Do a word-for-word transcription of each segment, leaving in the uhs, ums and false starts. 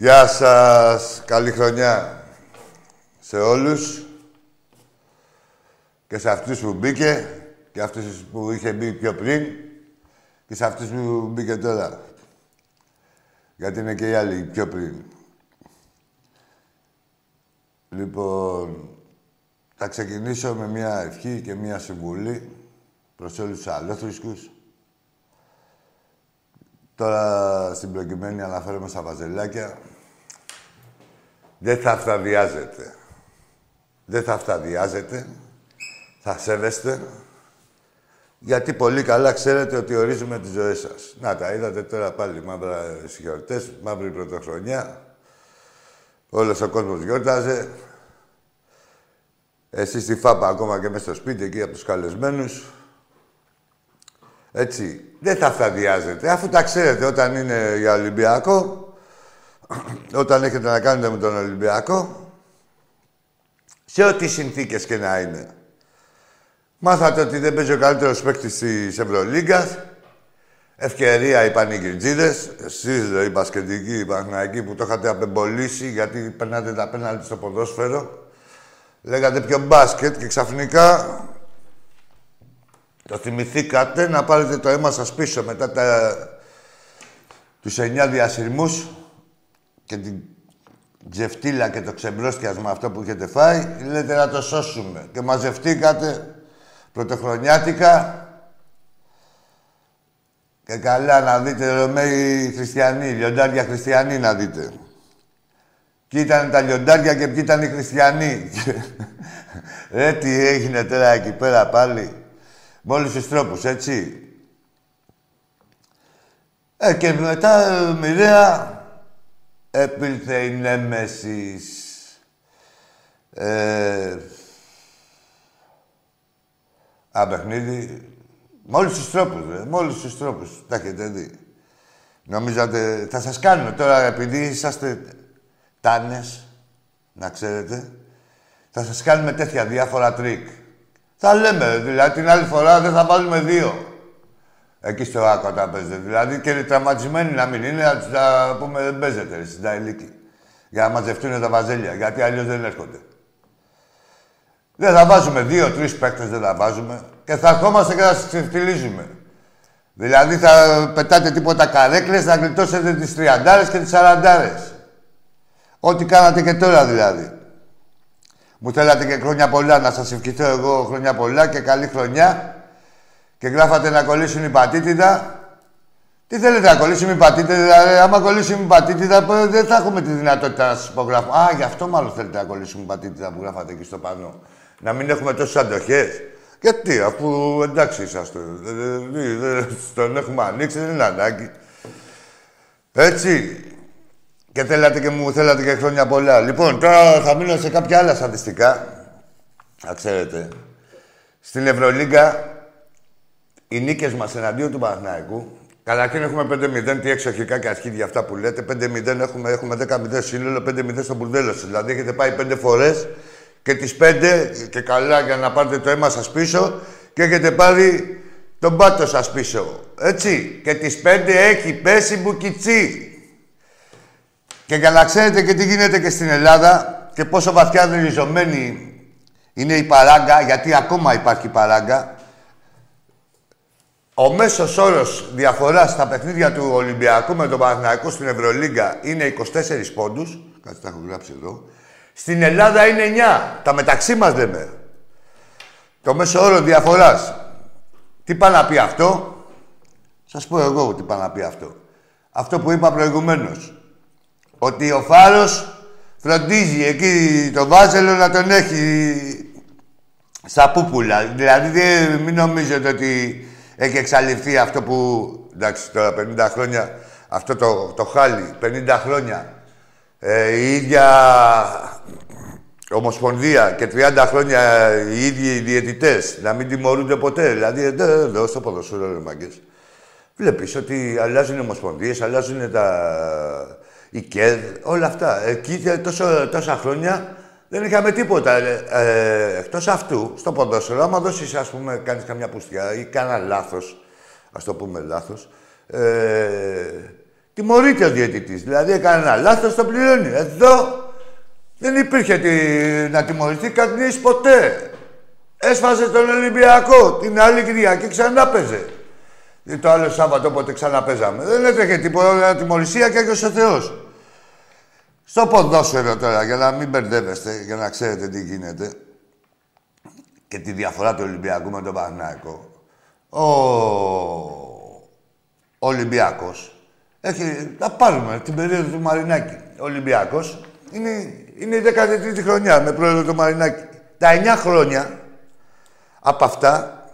Γεια σας, καλή χρονιά σε όλους και σε αυτούς που μπήκε και αυτούς που είχε μπει πιο πριν και σε αυτούς που μπήκε τώρα. Γιατί είναι και οι άλλοι πιο πριν. Λοιπόν, θα ξεκινήσω με μια ευχή και μια συμβουλή προς όλους τους αλλόθρησκους. Τώρα στην προκειμένη αναφέρομαι στα βαζελάκια. Δεν θα αυταδιάζετε. Δεν θα αυταδιάζετε. Θα σέβεστε. Γιατί πολύ καλά ξέρετε ότι ορίζουμε τις ζωές σας. Να τα είδατε τώρα πάλι μαύρες γιορτές, μαύρη πρωτοχρονιά. Όλος ο κόσμος γιόρταζε. Εσείς στη ΦΑΠΑ ακόμα και μέσα στο σπίτι εκεί από τους καλεσμένους. Έτσι. Δεν θα αυταδιάζετε. Αφού τα ξέρετε όταν είναι για Ολυμπιακό, όταν έχετε να κάνετε με τον Ολυμπιακό, σε ό,τι συνθήκες και να είναι. Μάθατε ότι δεν παίζει ο καλύτερος παίκτης της Ευρωλίγκας. Ευκαιρία οι πανηγυρτζίδες. Εσείς, οι μπασκετικοί, οι Παναθηναϊκοί που το είχατε απεμπολίσει γιατί περνάτε τα πέναλτι στο ποδόσφαιρο. Λέγατε πιο μπάσκετ και ξαφνικά το θυμηθήκατε να πάρετε το αίμα σας πίσω μετά τα, τους εννιά διασυρμούς και την ξεφτύλα και το ξεμπρόστιασμα αυτό που έχετε φάει, λέτε να το σώσουμε. Και μαζευτήκατε πρωτοχρονιάτικα και καλά να δείτε Ρωμαίοι χριστιανοί, λιοντάρια χριστιανοί να δείτε. Ποιοι ήταν τα λιοντάρια και ποιοι ήταν οι χριστιανοί. Ρε τι έγινε τώρα εκεί πέρα πάλι. με όλους τους τρόπους, έτσι. Ε, και μετά μοιραία έπληθε η νέμεσης. Ε, Α, παιχνίδι. Με όλους τους τρόπους, ρε. Με όλους τους τρόπους. Τα έχετε δει. Νομίζατε... Θα σας κάνουμε τώρα, επειδή είσαστε τάνες, να ξέρετε, θα σας κάνουμε τέτοια διάφορα τρίκ. Θα λέμε, δηλαδή, την άλλη φορά δεν θα βάλουμε δύο. Εκεί στο άκο τα παίζετε. Δηλαδή, και τραυματισμένοι να μην είναι, να τους τα πούμε, δεν παίζετε, ρε, στην Ταϊλίκη. Για να μαζευτούν τα βαζέλια, γιατί αλλιώς δεν έρχονται. Δεν θα βάζουμε δύο-τρεις παίκτες, δεν θα βάζουμε. Και θα ερχόμαστε και θα σας ξεφτιλίζουμε. Δηλαδή θα πετάτε τίποτα καρέκλες, θα γλιτώσετε τις τριαντάρες και τις σαραντάρες. Ό,τι κάνατε και τώρα δηλαδή. Μου θέλατε και χρόνια πολλά, να σας ευχηθώ εγώ χρόνια πολλά και καλή χρονιά. Και γράφατε να κολλήσουν οι πατήτητα. Τι θέλετε να κολλήσουμε οι πατήτητα, άμα κολλήσουμε οι πατήτητα δεν θα έχουμε τη δυνατότητα να σας υπογράφουμε. Α, γι' αυτό μάλλον θέλετε να κολλήσουμε οι πατήτητα που γράφατε εκεί στο πανό. Να μην έχουμε τόσες αντοχές. Γιατί, αφού εντάξει είσαστε, τον έχουμε ανοίξει, δεν είναι ανάγκη. Έτσι. Και θέλατε και μου θέλατε και χρόνια πολλά. Λοιπόν, τώρα θα μείνω σε κάποια άλλα στατιστικά. Να ξέρετε. Στην Ευρωλίγκα, οι νίκες μας εναντίον του Παναθηναϊκού. Καταρχήν έχουμε πέντε μηδέν, τι εξοχικά και αρχίδια αυτά που λέτε. πέντε μηδέν έχουμε, έχουμε δέκα μηδέν σύνολο, πέντε μηδέν στο μπουρδέλο σας. Δηλαδή έχετε πάει πέντε φορές. Και τις πέντε, και καλά για να πάρετε το αίμα σας πίσω, και έχετε πάρει τον πάτο σας πίσω. Έτσι. Και τις πέντε έχει πέσει μπουκιτσί. Και για να ξέρετε και τι γίνεται και στην Ελλάδα, και πόσο βαθιά δυριζωμένη είναι η παράγκα, γιατί ακόμα υπάρχει παράγκα, ο μέσος όρος διαφοράς στα παιχνίδια του Ολυμπιακού με τον Παναθηναϊκό στην Ευρωλίγκα είναι είκοσι τέσσερις πόντους. Κάτι τα έχω γράψει εδώ. Στην Ελλάδα είναι εννιά. Τα μεταξύ μας λέμε. Το μέσο όρο διαφοράς. Τι πάει να πει αυτό. Σας πω εγώ τι πάει να πει αυτό. Αυτό που είπα προηγουμένως. Ότι ο Φάρος φροντίζει εκεί το βάζελο να τον έχει στα πούπουλα. Δηλαδή μην νομίζετε ότι έχει εξαλειφθεί αυτό που... Εντάξει τώρα πενήντα χρόνια αυτό το, το χάλι. πενήντα χρόνια. Ε, η ίδια ομοσπονδία και τριάντα χρόνια οι ίδιοι οι διαιτητές, να μην τιμωρούνται ποτέ. Δηλαδή, εδώ στο ποδοσφαίρο, ρε μάγκες. Βλέπεις ότι αλλάζουν οι ομοσπονδίες, αλλάζουν τα... οι ΚΕΔ, όλα αυτά. Εκεί τόσο, τόσα χρόνια δεν είχαμε τίποτα. Ε, ε, εκτός αυτού, στο ποδόσφαιρο, άμα δώσεις, ας πούμε, κάνεις καμιά πουστιά ή κάνα λάθος, ας το πούμε λάθος, ε, τιμωρείται ο διαιτητής. Δηλαδή, έκανε ένα λάθος, το πληρώνει. Εδώ δεν υπήρχε τι... να τιμωρηθεί κανείς ποτέ. Έσφασε τον Ολυμπιακό. Την άλλη Κυριακή ξανά παίζε. Το άλλο Σάββατο, όποτε ξανά παίζαμε. Δεν έτρεχε τίποτα τιμωρησία και έκρινε ο Θεός. Στο ποδόσφαιρο τώρα, για να μην μπερδεύεστε, για να ξέρετε τι γίνεται και τη διαφορά του Ολυμπιακού με τον Παναθηναϊκό. Ο, ο Ολυμπιακός. Έχει, θα πάρουμε την περίοδο του Μαρινάκη. Ο Ολυμπιακός είναι, είναι η δέκατη τρίτη χρονιά με πρόεδρο του Μαρινάκη. Τα εννιά χρόνια από αυτά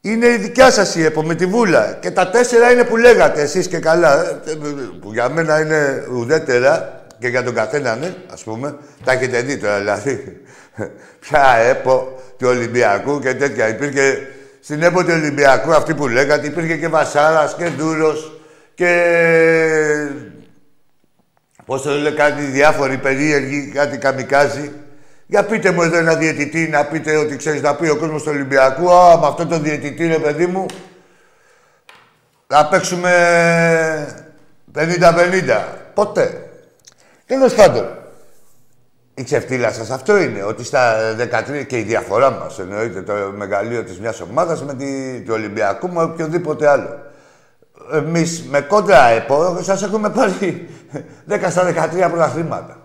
είναι η δικιά σας η ΕΠΟ με τη Βούλα. Και τα τέσσερα είναι που λέγατε εσείς και καλά. Που για μένα είναι ουδέτερα και για τον καθένα, ναι, ας πούμε. Τα έχετε δει τώρα δηλαδή. Ποια ΕΠΟ του Ολυμπιακού και τέτοια. Υπήρχε στην ΕΠΟ του Ολυμπιακού αυτή που λέγατε. Υπήρχε και Βασάρας και Ντούρος. Και πώς το λέει, κάτι διάφοροι περίεργοι, κάτι καμικάζει. Για πείτε μου εδώ ένα διαιτητή, να πείτε ότι ξέρεις να πει ο κόσμος του Ολυμπιακού, α, με αυτό το διαιτητή, ρε παιδί μου, θα παίξουμε πενήντα πενήντα. Πότε. Τέλος πάντων. Η ξεφτύλα σας αυτό είναι, ότι στα δεκατρία και η διαφορά μας, εννοείται το μεγαλείο της μιας ομάδας με τη, του Ολυμπιακού με οποιοδήποτε άλλο. Εμείς με κόντρα ΕΠΟ σας έχουμε πάρει δέκα στα δεκατρία πρωταθλήματα.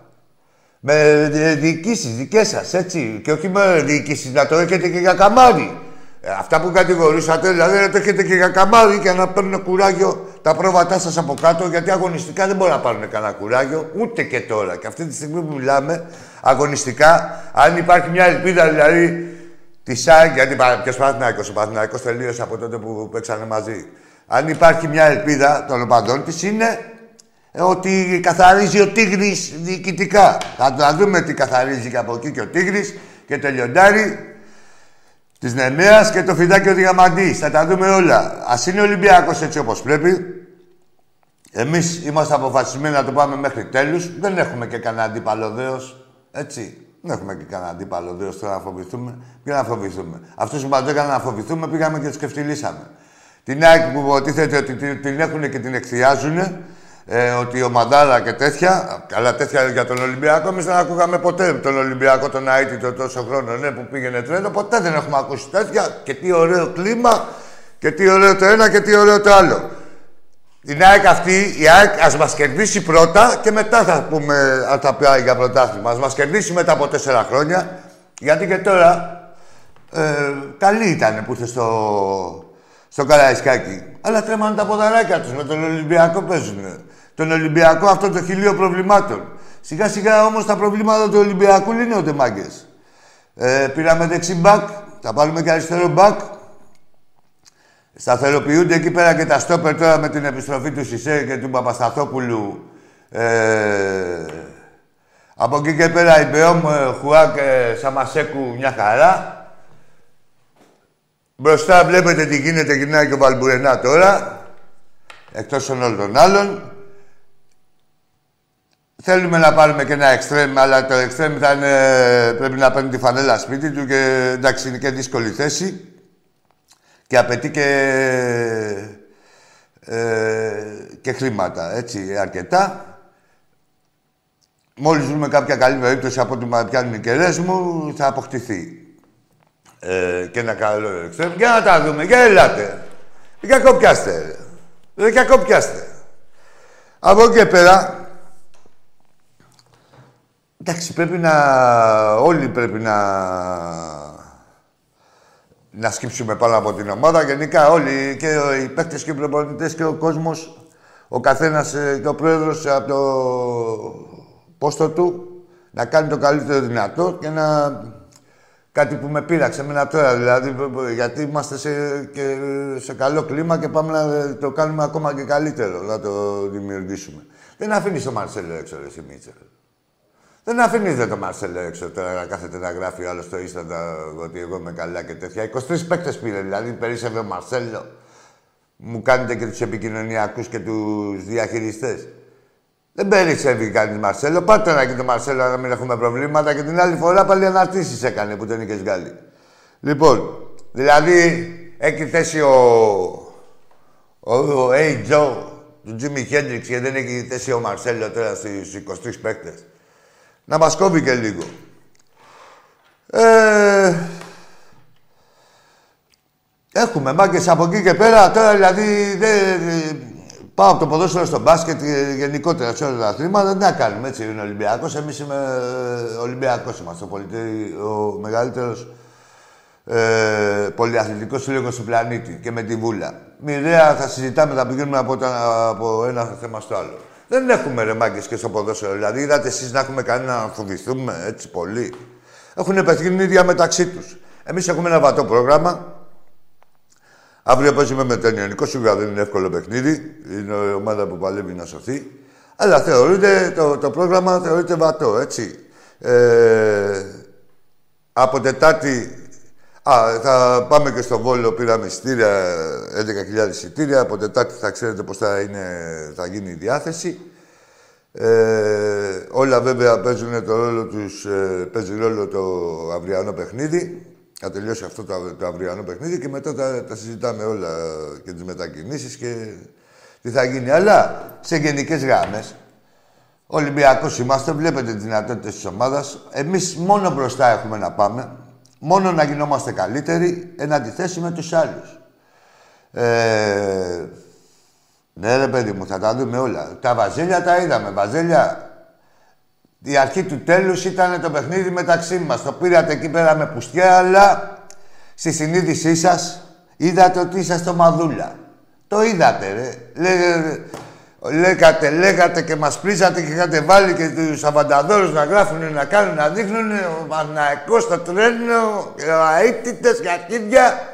Με διοικήσεις δικές σας, έτσι. Και όχι με διοικήσεις, να το έχετε και για καμάρι. Ε, αυτά που κατηγορούσατε, δηλαδή να το έχετε και για καμάρι και να παίρνουν κουράγιο τα πρόβατά σας από κάτω, γιατί αγωνιστικά δεν μπορούν να πάρουν κανένα κουράγιο, ούτε και τώρα. Και αυτή τη στιγμή που μιλάμε, αγωνιστικά, αν υπάρχει μια ελπίδα δηλαδή Τη ΑΕΚ, γιατί ποιος Παναθηναϊκός. Ο Παναθηναϊκός τελείωσε από τότε που παίξανε μαζί. Αν υπάρχει μια ελπίδα των οπαδών της είναι ότι καθαρίζει ο Τίγρης διοικητικά. Θα δούμε τι καθαρίζει και από εκεί και ο Τίγρης και το λιοντάρι της Νεμέας και το φιδάκι ο Διαμαντής. Θα τα δούμε όλα. Ας είναι ο Ολυμπιακός έτσι όπως πρέπει. Εμείς είμαστε αποφασισμένοι να το πάμε μέχρι τέλους. Δεν έχουμε και κανένα αντίπαλο δέος. Έτσι. Δεν έχουμε και κανένα αντίπαλο δέος τώρα να φοβηθούμε. Ποιο να φοβηθούμε. Αυτούς που μας έκαναν να φοβηθούμε πήγαμε και τους κεφτυλίσαμε. Την ΑΕΚ που υποτίθεται ότι την έχουν και την εκθιάζουν, ε, ότι η ομαδάρα και τέτοια, αλλά τέτοια για τον Ολυμπιακό, εμείς δεν ακούγαμε ποτέ τον Ολυμπιακό, τον αίτητο τόσο χρόνο ναι, που πήγαινε τρένο, ποτέ δεν έχουμε ακούσει τέτοια και τι ωραίο κλίμα και τι ωραίο το ένα και τι ωραίο το άλλο. Την ΑΕΚ αυτή, η ΑΕΚ ας μας κερδίσει πρώτα και μετά θα πούμε, αν θα πει για πρωτάθλημα, ας μας κερδίσει μετά από τέσσερα χρόνια, γιατί και τώρα ε, καλή ήταν που ήρθε στο. Στο Καραϊσκάκι. Αλλά τρέμανε τα ποδαράκια τους με τον Ολυμπιακό παίζουνε. Τον Ολυμπιακό αυτό το χιλίο προβλημάτων. Σιγά σιγά όμως τα προβλήματα του Ολυμπιακού λύνονται μάγκες. Ε, πήραμε δεξί μπακ, θα πάρουμε και αριστερό μπακ. Σταθεροποιούνται εκεί πέρα και τα στόπερ τώρα με την επιστροφή του Σισέ και του Παπασταθόπουλου. Ε, από εκεί και πέρα η Μπεόμ, Χουάκ, Σαμασέκου μια χαρά. Μπροστά βλέπετε τι γίνεται, γυρνάει και ο Βαλμπουρενά τώρα, εκτός των όλων των άλλων. Θέλουμε να πάρουμε και ένα εξτρέμ, αλλά το εξτρέμ ήταν, πρέπει να παίρνει τη φανέλα σπίτι του και εντάξει είναι και δύσκολη θέση και απαιτεί και, ε, και χρήματα, έτσι, αρκετά. Μόλις βρούμε κάποια καλή περίπτωση από ό,τι με πιάνουν οι κεραίες μου, θα αποκτηθεί. Ε, και ένα καλό εξτρέμ. Για να τα δούμε. Για ελάτε. Μην κακοπιάστε. Μην κακοπιάστε. Από εκεί πέρα... Εντάξει, πρέπει να... Όλοι πρέπει να... να σκύψουμε πάνω από την ομάδα. Γενικά όλοι, και οι παίκτες και οι προπονητές και ο κόσμος, ο καθένας και ο πρόεδρος από το πόστο του, να κάνει το καλύτερο δυνατό και να... Κάτι που με πείραξε εμένα τώρα, δηλαδή, γιατί είμαστε σε, και σε καλό κλίμα και πάμε να το κάνουμε ακόμα και καλύτερο, να το δημιουργήσουμε. Δεν αφήνεις τον Μαρσέλο έξω, ρε Σιμίτσελ. Δεν αφήνεις δε τον Μαρσέλο έξω τώρα να κάθεται να γράφει ο άλλος στο Instagram ότι εγώ είμαι καλά και τέτοια. είκοσι τρεις παίκτες πήρε, δηλαδή, περίσσευε ο Μαρσέλο. Μου κάνετε και τους επικοινωνιακούς και τους διαχειριστές. Δεν περίξευε κανείς Μαρσέλο. Πάτε τώρα και τον Μαρσέλο να μην έχουμε προβλήματα και την άλλη φορά πάλι αναρτήσεις έκανε που τον είχε βγάλει. Λοιπόν, δηλαδή έχει θέση ο, ο, ο Hey Joe του Jimmy Hendrix και δεν έχει θέση ο Μαρσέλο τώρα στους είκοσι τρεις παίκτες. Να μας κόβει και λίγο. Ε... Έχουμε μάγκες από εκεί και πέρα τώρα δηλαδή δεν... Πάω από το ποδόσφαιρο στο μπάσκετ γενικότερα σε όλα τα αθλήματα. Δεν κάνουμε έτσι. Είναι Ολυμπιακός. Εμείς είμαι Ολυμπιακός. Είμαστε ο, πολιτι... ο μεγαλύτερος ε, πολυαθλητικός σύλλογος του πλανήτη και με τη Βούλα. Μοιραία θα συζητάμε, θα πηγαίνουμε από, τα... από ένα θέμα στο άλλο. Δεν έχουμε ρε μάγκες και στο ποδόσφαιρο. Δηλαδή, είδατε εσείς να έχουμε κανένα να φοβηθούμε έτσι πολύ. Έχουν παιχνίδια μεταξύ τους. Εμείς έχουμε ένα βατό πρόγραμμα. Αύριο παίζουμε με τον Ιωνικό, σίγουρα δεν είναι εύκολο παιχνίδι. Είναι η ομάδα που παλεύει να σωθεί. Αλλά θεωρείται, το, το πρόγραμμα θεωρείται βατό, έτσι. Ε, από Τετάρτη... Α, θα πάμε και στο Βόλο, πήραμε εισιτήρια, έντεκα χιλιάδες εισιτήρια. Από Τετάρτη θα ξέρετε πώς θα, είναι, θα γίνει η διάθεση. Ε, όλα βέβαια παίζουν το ρόλο τους, παίζει ρόλο το αυριανό παιχνίδι. Θα τελειώσει αυτό το, το αυριανό παιχνίδι και μετά τα, τα συζητάμε όλα και τις μετακινήσεις και τι θα γίνει. Αλλά σε γενικές γραμμές, Ολυμπιακός είμαστε, βλέπετε τις δυνατότητες της ομάδας. Εμείς μόνο μπροστά έχουμε να πάμε, μόνο να γινόμαστε καλύτεροι εν αντιθέσει με τους άλλους. Ε, ναι ρε παιδί μου, θα τα δούμε όλα. Τα βαζέλια τα είδαμε, βαζέλια. Η αρχή του τέλους ήταν το παιχνίδι μεταξύ μας. Το πήρατε εκεί πέρα με πουστιά, αλλά στη συνείδησή σας είδατε ότι είσαστε ομαδούλα. Το είδατε, ρε. Λέγε, Λέγατε, λέγατε και μας πλήσατε και είχατε βάλει και τους Αβανταδόρους να γράφουν, να κάνουν, να δείχνουν. Ο Παναθηναϊκός στο τρένο, οι αίτητες και αρχίδια.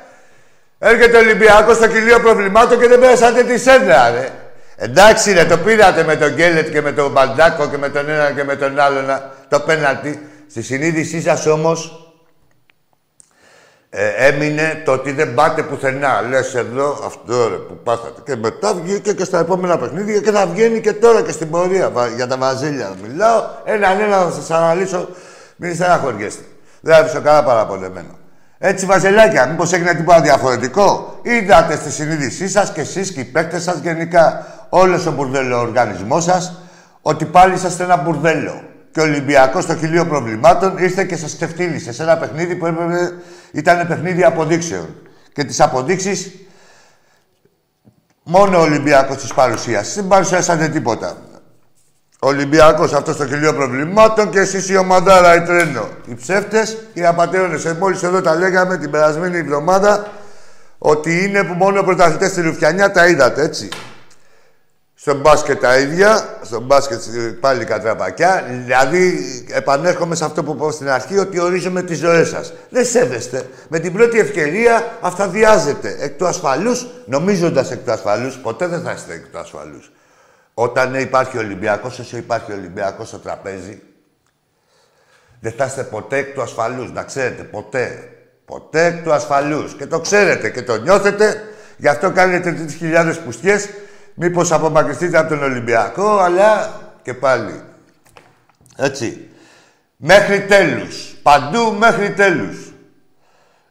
Έρχεται ο Ολυμπιακός στο κοιλίο προβλημάτων και δεν πέρασατε τη σέντρα, ρε. Εντάξει, ρε, το πήρατε με τον Γκέλετ και με τον Μπαντάκο και με τον έναν και με τον άλλον το πέναλτι. Στη συνείδησή σας όμως ε, έμεινε το ότι δεν πάτε πουθενά. Λες εδώ, αυτό ρε, που πάσατε. Και μετά βγήκε και στα επόμενα παιχνίδια και θα βγαίνει και τώρα και στην πορεία. Για τα βαζίλια μιλάω, έναν ένα θα σας αναλύσω. Μην στεναχωριέστε. Δεν άφησα καλά παραπονεμένο. Έτσι, βαζελάκια, μήπως έγινε τίποτα διαφορετικό. Είδατε στη συνείδησή σας και εσείς και οι παίκτες σας γενικά, όλος ο μπουρδελοοργανισμός σας, ότι πάλι είσαστε ένα μπουρδέλο. Και ο Ολυμπιακός στο χιλίο προβλημάτων ήρθε και σας ξεφτύλισε σε ένα παιχνίδι που έπρεπε, ήταν παιχνίδι αποδείξεων. Και τις αποδείξεις μόνο ο Ολυμπιακός τις παρουσίασε. Δεν παρουσιάσατε τίποτα. Ο Ολυμπιακός αυτό στο χιλίο προβλημάτων και εσείς η ομαδάρα, η τρένο. Οι ψεύτες, οι απατεώνες. Μόλις εδώ τα λέγαμε την περασμένη εβδομάδα ότι είναι που μόνο οι πρωταθλητές στη Ρουφιανιά τα είδατε, έτσι. Στο μπάσκετ τα ίδια, στο μπάσκετ πάλι κατραπακιά. Δηλαδή, επανέρχομαι σε αυτό που είπα στην αρχή, ότι ορίζομαι τις ζωές σας. Δεν σέβεστε. Με την πρώτη ευκαιρία αυταδιάζετε. Εκ του ασφαλούς, νομίζοντας εκ του ασφαλούς, ποτέ δεν θα είστε εκ του ασφαλούς. Όταν υπάρχει ο Ολυμπιακός, όσο υπάρχει ο Ολυμπιακός στο τραπέζι, δεν θα είστε ποτέ εκ του ασφαλούς. Να ξέρετε, ποτέ. Ποτέ εκ του ασφαλούς. Και το ξέρετε και το νιώθετε. Γι' αυτό κάνετε τις χιλιάδες πουστιές. Μήπως απομακρυνθείτε από τον Ολυμπιακό, αλλά και πάλι. Έτσι. Μέχρι τέλους. Παντού μέχρι τέλους.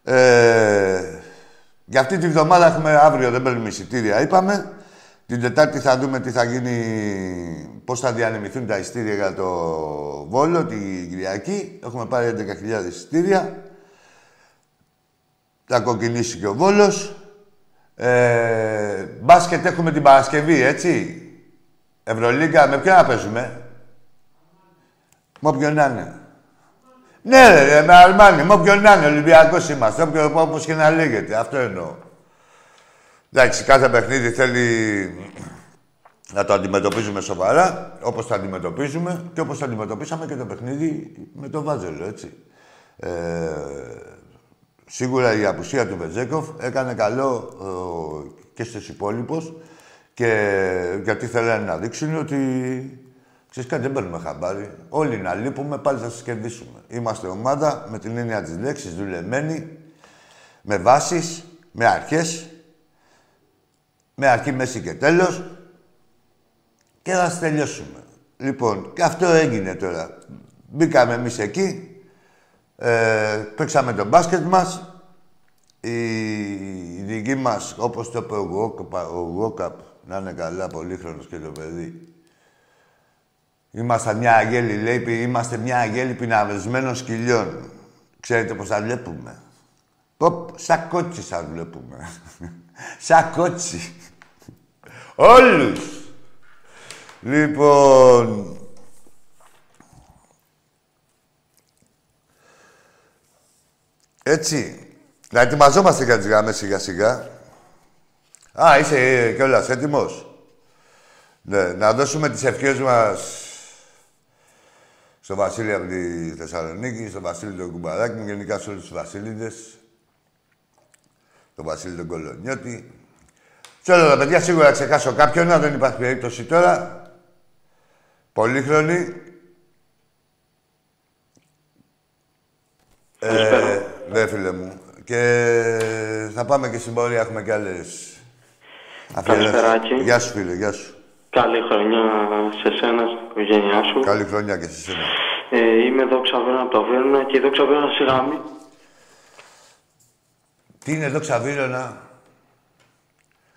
Ε, για αυτή τη βδομάδα έχουμε αύριο, δεν παίρνουμε εισιτήρια, είπαμε. Την Τετάρτη θα δούμε τι θα γίνει, πώς θα διανεμηθούν τα εισιτήρια για το Βόλο, την Κυριακή. Έχουμε πάρει έντεκα χιλιάδες εισιτήρια. Θα κοκκινήσει και ο Βόλος. Ε, μπάσκετ έχουμε την Παρασκευή, έτσι. Ευρωλίγκα, με ποια να παίζουμε. Με όποιον να είναι. Ναι, ρε, με Αρμάνι, με όποιον να είναι. Ολυμπιακός είμαστε, όποιον, όπως και να λέγεται. Αυτό εννοώ. Εντάξει, κάθε παιχνίδι θέλει να το αντιμετωπίζουμε σοβαρά, όπως το αντιμετωπίζουμε και όπως το αντιμετωπίσαμε και το παιχνίδι με το Βάζελο, έτσι. Ε, Σίγουρα η απουσία του Βετζέκοφ έκανε καλό ε, και στους υπόλοιπους και γιατί θέλανε να δείξουν ότι ξέρεις κάτι, δεν παίρνουμε χαμπάρι. Όλοι να λείπουμε, πάλι θα σας κερδίσουμε. Είμαστε ομάδα με την έννοια της λέξης, δουλεμένη, με βάσεις, με αρχές, με αρχή, μέση και τέλος και θα σας τελειώσουμε. Λοιπόν, και αυτό έγινε τώρα. Μπήκαμε εμείς εκεί. Ε, παίξαμε το μπάσκετ μας. Η, η δική μας, όπως το είπε ο Γουόκαπ, να είναι καλά, πολύχρονος και το παιδί. Είμαστε μια αγέλη, λέει, είμαστε μια αγέλη πειναυσμένων σκυλιών. Ξέρετε πώς θα βλέπουμε. Ποπ, σαν κότσι θα βλέπουμε. Σαν κότσι. Όλους. Λοιπόν... Έτσι, να ετοιμαζόμαστε για τις γραμμές σιγά-σιγά. Α, είσαι κιόλας έτοιμος. Ναι, να δώσουμε τις ευχές μας στο Βασίλη από τη Θεσσαλονίκη, στο Βασίλη τον Κουμπαράκη, γενικά σε όλους τους Βασίληδες, τον Βασίλη τον Κολονιώτη. Σε όλα τα παιδιά, σίγουρα ξεχάσω κάποιον, δεν υπάρχει περίπτωση τώρα. Πολύχρονη. Ε, ναι, φίλε μου. Και θα πάμε και στην πορεία, έχουμε κι άλλες αφιερώσεις. Γεια σου, φίλε, γεια σου. Καλή χρονιά σε σένα, στην οικογένειά σου. Καλή χρονιά και σε σένα. Ε, είμαι Δόξα Βίρονα από το Βίρονα και η Δόξα Βίρονα σε γάμι. Τι είναι Δόξα Βίρονα?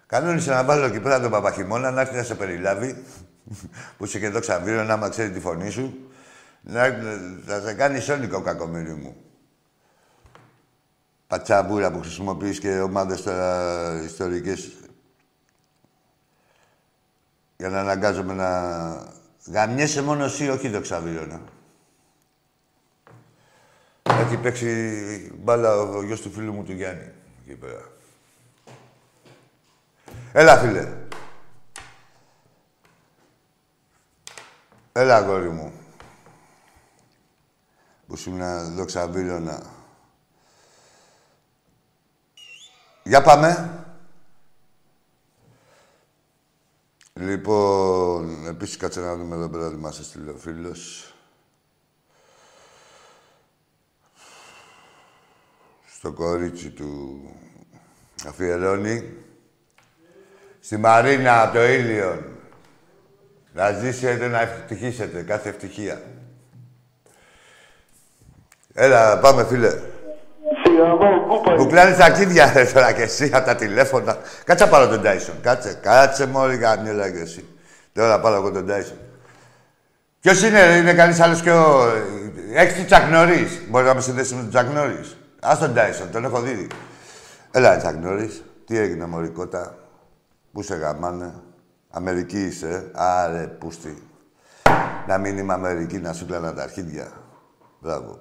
Κανόνισε να βάλω εκεί πέρα τον Παπαχημώνα, να έρθει να σε περιλάβει. Που είσαι και Δόξα Βίρονα, άμα ξέρει τη φωνή σου. Να, θα σε κάνει σόνικο, κακομοίρι μου. Πατσαμπούρα που χρησιμοποιείς και ομάδες τώρα ιστορικές για να αναγκάζομαι να... Γαμιέσαι μόνο εσύ, όχι Δόξα Βίρονα. Έχει παίξει μπάλα ο γιος του φίλου μου του Γιάννη, εκεί πέρα. Έλα, φίλε. Έλα, αγόρι μου. Που σημαίνει δοξαβίλωνα. Για πάμε. Λοιπόν, επίσης κάτσε να δούμε εδώ πέρα τι μας έστειλε ο φίλος. Στο κορίτσι του αφιερώνει. Στη Μαρίνα από το Ήλιον. Να ζήσετε, να ευτυχίσετε. Κάθε ευτυχία. Έλα, πάμε, φίλε. Μου κλάνεις τα κίδια, ρε, τώρα κι εσύ, από τα τηλέφωνα. Κάτσε να πάρω τον Τάισον. Κάτσε, κάτσε μόλι καμιόλα κι εσύ. Τώρα πάρω εγώ τον Τάισον. Ποιος είναι, ρε, είναι κανείς άλλος και ο... Έχεις την Τσακνωρίς. Μπορεί να με συνδέσει με τον Τσακνωρίς. Ας τον Τάισον, τον έχω δει. Έλα, Τσακνωρίς. Τι έγινε, μωρικότα. Πού σε γαμάνε. Αμερική είσαι. Άρε, πούστη. Να μην είμαι Αμερική, να σου κλάνα τα αρχίδια. Μπράβο.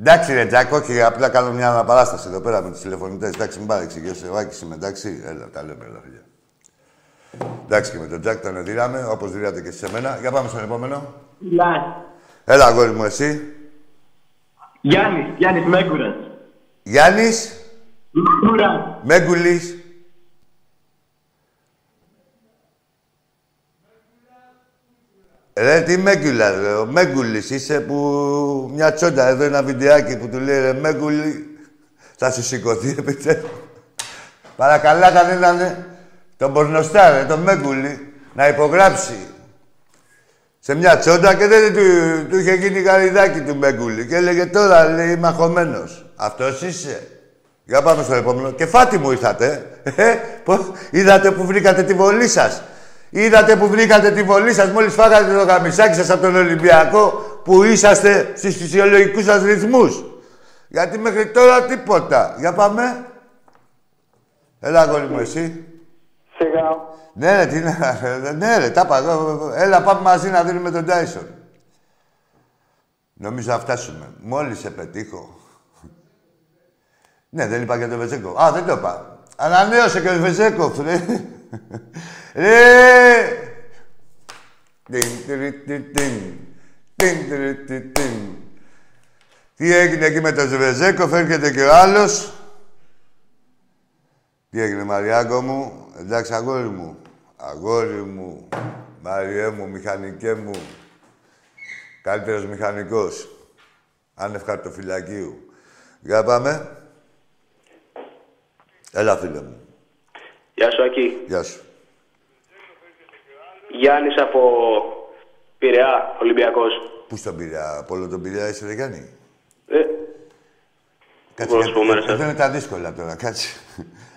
Εντάξει ρε Τζάκ, όχι, απλά κάνω μια αναπαράσταση εδώ πέρα με τους τηλεφωνητές. Εντάξει, μην παρεξηγήσεις, ο Άκης είμαι, εντάξει. Έλα, τα λέμε, έλα, φίλια. Εντάξει και με τον Τζάκ τον δειράμε, όπως δειράτε και σε εμένα. Για πάμε στον επόμενο. Γεια. Έλα, αγόρι μου, εσύ. Γιάννης, Γιάννης Μέγκουρας. Γιάννης. Μέγκουρα. Μέγκουλης. Ρε, τι Μέγκουλας, ρε. Ο Μέγκουλης είσαι που... Μια τσόντα, εδώ ένα βιντεάκι που του λέει, ρε, Μέγκουλη... Θα σου σηκωθεί, επιτέλους. Παρακαλά, κανέναν, τον πορνοστά, ρε, τον Μέγκουλη, να υπογράψει. Σε μια τσόντα και δεν του, του είχε γίνει γαριδάκι του Μέγκουλη. Και έλεγε, τώρα, λέει, είμαι αγχωμένος. Αυτός είσαι. Για πάμε στο επόμενο. Και φάτι μου ήρθατε. Ε, είδατε που βρήκατε τη βολή σας. Είδατε που βρήκατε τη βολή σας, μόλις φάγατε το καμισάκι σας από τον Ολυμπιακό, που είσαστε στις φυσιολογικούς σας ρυθμούς. Γιατί μέχρι τώρα τίποτα. Για πάμε. Έλα, αγόρι μου, εσύ. Σιγά. Ναι, ρε, τι να... Ναι, ρε, τα παγώ. Έλα, πάμε μαζί να δίνουμε τον Τάισον. Νομίζω θα φτάσουμε. Μόλις σε πετύχω. Ναι, δεν είπα για τον Βετζέκοφ. Α, δεν το είπα. Ανανέωσε και ο Βετζέκοφ, ρε. Ρε! Τι έγινε εκεί με τον Βετζέκοφ, έρχεται και ο άλλος. Τι έγινε, Μαριάκο μου. Εντάξει, αγόρι μου. Αγόρι μου. Μαριέ μου, μηχανικέ μου. Καλύτερος μηχανικός. Άνευ χαρτοφυλακίου. Για πάμε. Έλα, φίλε μου. Γεια σου, Ακή. Γεια σου. Γιάννης από Πειραιά, Ολυμπιακός. Πού στον Πειραιά, από όλο τον Πειραιά είσαι, ρε Γιάννη. Ε, κάτσε, εδώ είναι τα δύσκολα τώρα, κάτσε.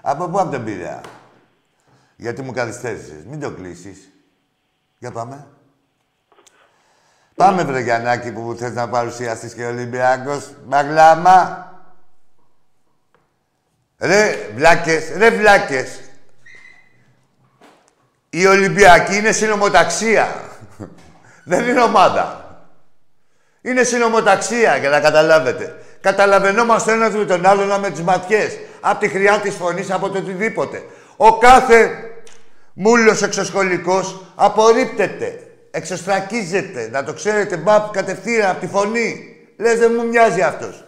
Από πού, από τον Πειραιά. Γιατί μου καθυστέρησες, μην το κλείσεις. Για πάμε. Πάμε, βρε Γιαννάκη, που θες να παρουσιαστείς και Ολυμπιακός. Μαγλάμα. Ρε βλάκες, ρε βλάκες. Η Ολυμπιακή είναι συνομοταξία. Δεν είναι ομάδα. Είναι συνομοταξία, για να καταλάβετε. Καταλαβαινόμαστε ένας με τον άλλον με τις ματιές. Από τη χρειά της φωνής, από το οτιδήποτε. Ο κάθε μούλος εξωσχολικός απορρίπτεται. Εξωστρακίζεται. Να το ξέρετε, μπαπ, κατευθείαν από τη φωνή. Λες, δεν μου μοιάζει αυτός.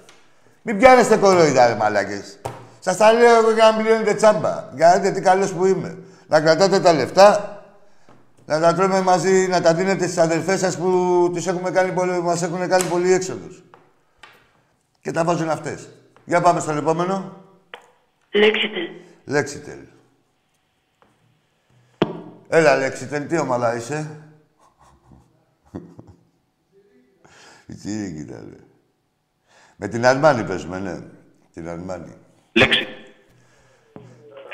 Μην πιάνεστε κοροϊδά, ρε μαλάκες. Σας τα λέω εγώ για να μην λένετε τσάμπα. Για να δείτε τι καλός που είμαι. Να κρατάτε τα λεφτά, να τα τρώμε μαζί, να τα δίνετε στις αδερφές σας που τις έχουμε κάνει πολύ, μας έχουν κάνει πολύ έξοδος. Και τα βάζουν αυτές. Για πάμε στον επόμενο. Λέξιτελ. Λέξιτελ. Έλα, Λέξιτελ, τι ομάδα είσαι. Η τσιρίκη, ρε. Με την Αρμάνι παίζουμε, ναι. Την Αρμάνι. Λέξη.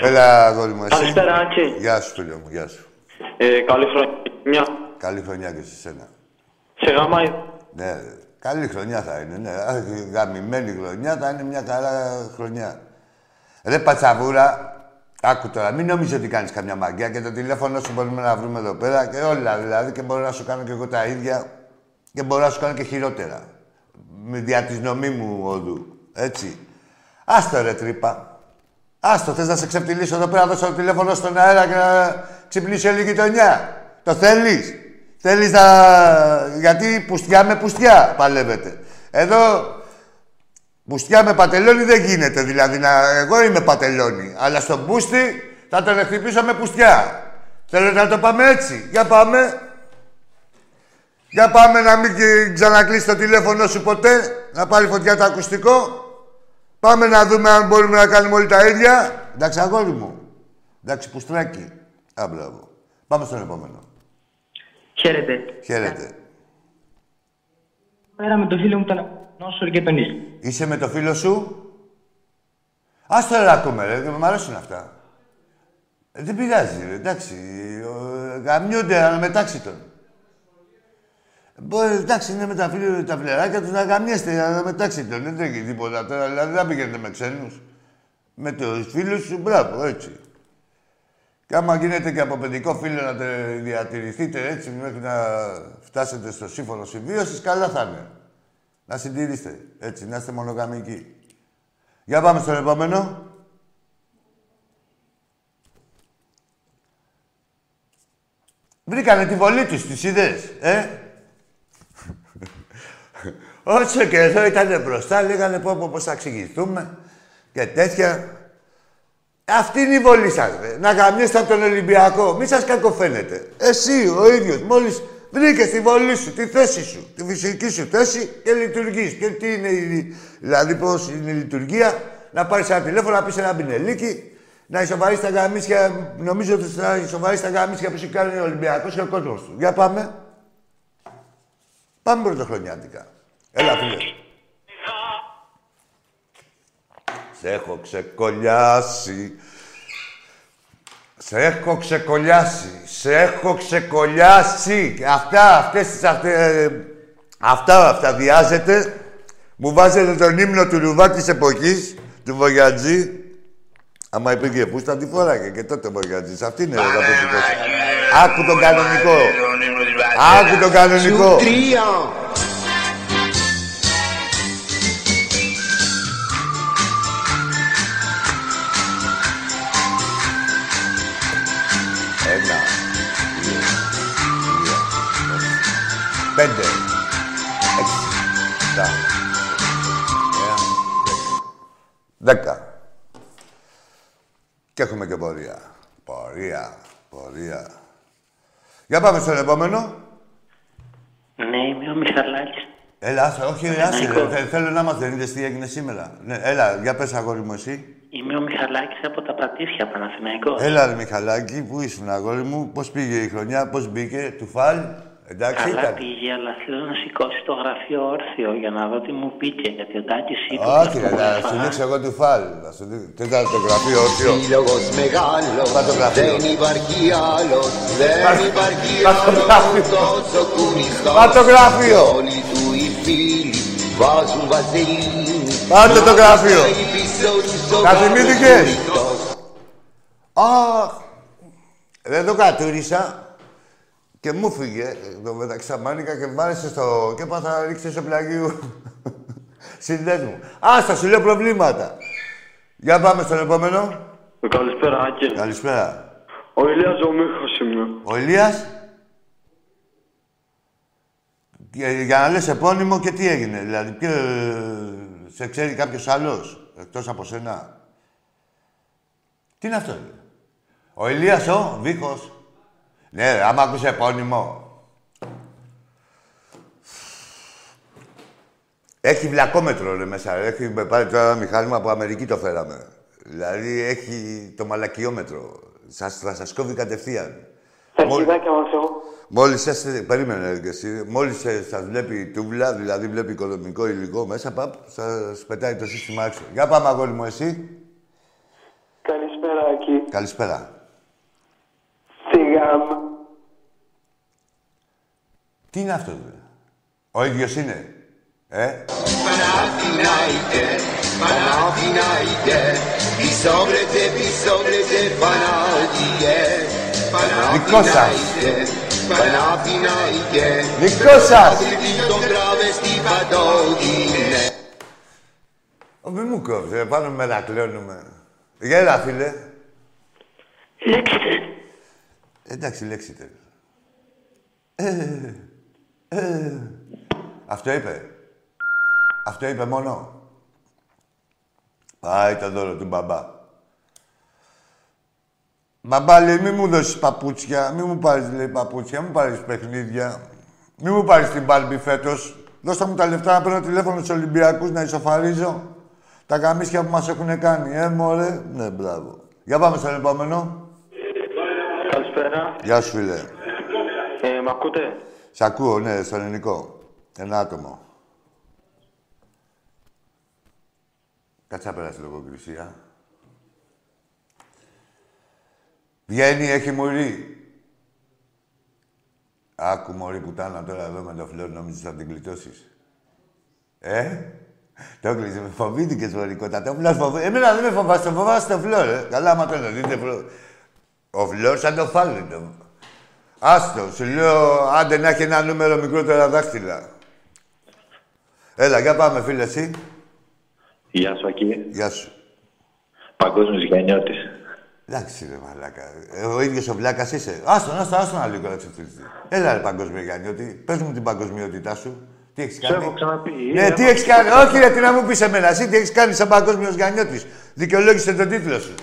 Έλα, αγόρι μου, εσύ. Καλησπέρα, Άκη. Γεια σου, φίλε μου, γεια σου. Ε, καλή χρονιά. Καλή χρονιά και σε σένα. Σε γαμάει. Ναι, καλή χρονιά θα είναι, ναι. Γαμημένη χρονιά θα είναι μια καλά χρονιά. Ρε πατσαβούρα, άκου τώρα, μην νομίζεις ότι κάνεις καμιά μαγκιά και το τηλέφωνο σου μπορούμε να βρούμε εδώ πέρα και όλα δηλαδή και μπορώ να σου κάνω και εγώ τα ίδια και μπορώ να σου κάνω και χειρότερα. Δια της νομή μου οδού, έτσι. Άστο ρε τρύπα. Άστο, θες να σε ξεφτυλίσω εδώ πέρα, δώσω το τηλέφωνο στον αέρα και να ξυπνήσει όλη η γειτονιά. Το θέλεις. Θέλεις να... γιατί πουστιά με πουστιά παλεύετε. Εδώ... Μπουστιά με πατελόνι δεν γίνεται, δηλαδή να... εγώ είμαι πατελόνι. Αλλά στον μπούστη θα τον χτυπήσω με πουστιά. Θέλω να το πάμε έτσι. Για πάμε. Για πάμε να μην ξανακλείσει το τηλέφωνο σου ποτέ. Να πάρει φωτιά το ακουστικό. Πάμε να δούμε αν μπορούμε να κάνουμε όλοι τα ίδια. Εντάξει, αγόρι μου. Εντάξει, πουστράκι. Α, μπράβο. Πάμε στον επόμενο. Χαίρετε. Χαίρετε. Πέρα με το φίλο μου τον Νόσορ και τον Ήλιο. Είσαι με το φίλο σου. Ας το ακούμε, ρε. Μ' αρέσουν αυτά. Δεν πειράζει, ρε. Εντάξει. Γαμιούνται αναμετάξιτον. Μπορεί, εντάξει, είναι με τα, φίλου, τα φιλεράκια τους να γαμιέστε αναμετάξιτον. Δεν τρέχει τίποτα τώρα. Δηλαδή, δεν πήγαινε με ξένους. Με τους φίλους σου, μπράβο, έτσι. Κι άμα γίνεται και από παιδικό φίλο να διατηρηθείτε έτσι μέχρι να φτάσετε στο σύμφωνο συμβίωσης, καλά θα είναι. Να συντηρήσετε, έτσι, να είστε μονογαμικοί. Για πάμε στον επόμενο. Βρήκανε τη βολή τους, τις είδες, ε. Όσο και εδώ ήταν μπροστά, λέγανε πω, πω, πως θα εξηγηθούμε και τέτοια. Αυτή είναι η βολή σας, ρε. Να γαμνίσετε τον Ολυμπιακό. Μη σας κακοφαίνετε. Εσύ, ο ίδιος, μόλις βρήκες τη βολή σου, τη θέση σου, τη φυσική σου θέση και λειτουργείς. Και τι είναι η, δηλαδή πώς είναι η λειτουργία, να πάρεις ένα τηλέφωνο, να πεις ένα μπινελίκι, να ισοβαρείς τα γαμίσια, νομίζω ότι θα ισοβαρείς τα γαμίσια που σου κάνει ο Ολυμπιακός και ο κόσμος του. Για πάμε. Πάμε πρωτοχρονιάτικα. Έλα, φίλε. Σε έχω ξεκολλιάσει, σε έχω ξεκολλιάσει, σε έχω ξεκολλιάσει. Αυτά, αυτές τις αυτές, αυτά, αυτά διάζετε. Μου βάζετε τον ύμνο του Λουβά της εποχής, του Βογιατζή. Άμα υπήρχε φούστα, τη φοράγε και τότε ο Βογιατζής. Αυτή είναι η αγαπητικός. Άκου τον κανονικό. Άκου τον κανονικό. Πέντε, έξι, εφτά, δέκα. Και έχουμε και πορεία. Πορεία, πορεία. Για πάμε στον επόμενο. Ναι, είμαι ο Μιχαλάκης. Έλα, άσε, όχι, άσε. Θέλω να μας δεν είδες τι έγινε σήμερα. Ναι, έλα, για πες αγόρι μου εσύ. Είμαι ο Μιχαλάκης από τα Πατήσια, Παναθηναϊκός. Έλα ρε Μιχαλάκη, πού ήσουν αγόρι μου, πώς πήγε η χρονιά, πώς μπήκε, του φάλ. Εντάξει, καλά ήταν. Πήγε, αλλά θέλω να σηκώσει το γραφείο όρθιο για να δω τι μου πήκε, γιατί ο Τάκης είπε... Όχι, να σου δείξω εγώ του φάλ. Τι ήταν το γραφείο όρθιο. Σύλλογος μεγάλος, δεν υπάρχει άλλος, δεν υπάρχει άλλος, τόσο κουνιστός. Πάτ' το γραφείο. Όλοι του οι φίλοι βάζουν βαζελίνη. Πάτε το γραφείο. Καθημήθηκες. Αχ, δεν το κατούρισα. Και μου φύγε το μεταξαμάνικα και βάρεσε στο... και πάω θα ρίξεις στο πλαγίου. Συνδέσ' μου. Άστα, σου λέω προβλήματα. Για πάμε στον επόμενο. Καλησπέρα, Άκη. Καλησπέρα. Ο Ηλίας ο Μίχος είμαι. Ο Ηλίας. Για να λες επώνυμο και τι έγινε, δηλαδή, ποιο... σε ξέρει κάποιος άλλος, εκτός από σένα. Τι είναι αυτό, λέει. Ο Ηλίας ο Μίχος. Ναι, άμα ακούς επώνυμο. Έχει βλακόμετρο, ρε, μέσα. Έχει πάρει τώρα ένα μηχάνημα από Αμερική το φέραμε. Δηλαδή, έχει το μαλακιόμετρο. Σας, θα σας κόβει κατευθείαν. Τα κιδάκια μας εγώ. Μόλις σας... Περίμενε, και εσύ. Μόλις σας βλέπει τούβλα, δηλαδή βλέπει οικονομικό υλικό μέσα, παπ, σας πετάει το σύστημα έξω. Για πάμε, αγόρι μου, εσύ. Καλησπέρα, Ακή. Καλησπέρα. Τι είναι αυτό, δε. Ο ίδιος είναι. Ε. Παναθηναϊκέ, Παναθηναϊκέ, πισόβρετε, πισόβρετε, Παναθηναϊκέ, Παναθηναϊκέ, Παναθηναϊκέ. Δικό σας. Ω, μη μου κόβετε, πάνω με λακλώνουμε. Γέλα, φίλε. Λέξτε. Εντάξει, λέξτε. Ε, ε. Αυτό είπε. Αυτό είπε μόνο. Πάει το δώρο του μπαμπά. Μπαμπά λέει, μη μου δώσεις παπούτσια, μη μου πάρεις λέει, παπούτσια, μη μου πάρεις παιχνίδια, μη μου πάρεις την μπάρμπι φέτος. Δώστε μου τα λεφτά να παίρνω τηλέφωνο στους Ολυμπιακούς, να ισοφαρίζω τα γαμίσια που μας έχουν κάνει. Ε, μωρέ. Ναι, μπράβο. Για πάμε στον επόμενο. Καλησπέρα. Γεια σου, φίλε. Ε, μ' ακούτε? Σ' ακούω, ναι, στον ελληνικό. Ένα άτομο. Κάτσε απέρα στη λογοκρισία. Βγαίνει, έχει μουρή. Άκου, μωρή πουτάνα, τώρα εδώ με το φλερ, νομίζεις θα την κλειτώσεις. Ε, το κλειτώσεις, με φοβήθηκες, μωρικότα. Εμένα δεν με φοβάσαι, το φοβάσαι το φλερ, ε. Καλά, άμα τώρα, δείτε φλερ. Ο φλερ σαν το φάλινο. Άστο, σου λέω, άντε να έχει ένα νούμερο μικρότερα δάχτυλα. Έλα, για πάμε, φίλε, εσύ. Γεια σου, Ακή. Γεια σου. Παγκόσμιος Γιαννιώτης. Εντάξει ρε μαλάκα. Ο ίδιος ο βλάκας είσαι. Άστον, άστον, άστον να λίγο να ξεφτύλιστε. Έλα ρε Παγκόσμιο Γιαννιώτη. Πες μου την παγκοσμιότητά σου. Τι έχεις κάνει. Σε έχω ξαναπεί. Ναι, τι έχεις κάνει. Όχι ρε, τι να μου πεις εμένα. Εσύ τι έχεις κάνει σαν Παγκόσμιος Γιαννιώτης. Δικαιολόγησε τον τίτλο σου.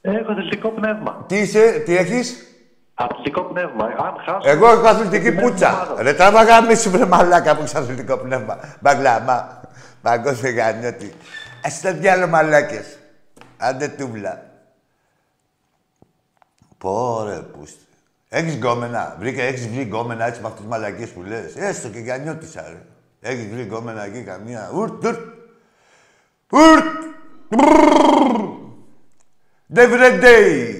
Έχω αθλητικό πνεύμα. Τι είσαι, τι έχεις. Αθλητικό πνεύμα. Αν χάσω. Εγώ έχω αθλητική πουτσα. Ρε τράβαγα μίσου βρε μαλάκα που έχεις αθλητικό πνεύμα. Μπαγκλάμα. Παγκόσμιο Γιαννιώτη. Ας τα διάλο μαλάκες. Άντε τούβλα. Πόρε, πούστε. Έχεις γκόμενα. Βρήκα, έχεις βρει γκόμενα έτσι με αυτές τις μαλακίες που λες. Έστω και Γιαννιώτησα, ρε. Έχεις βρει γκόμενα εκεί καμία. Ουρτ, ουρτ. Ουρτ. Every day.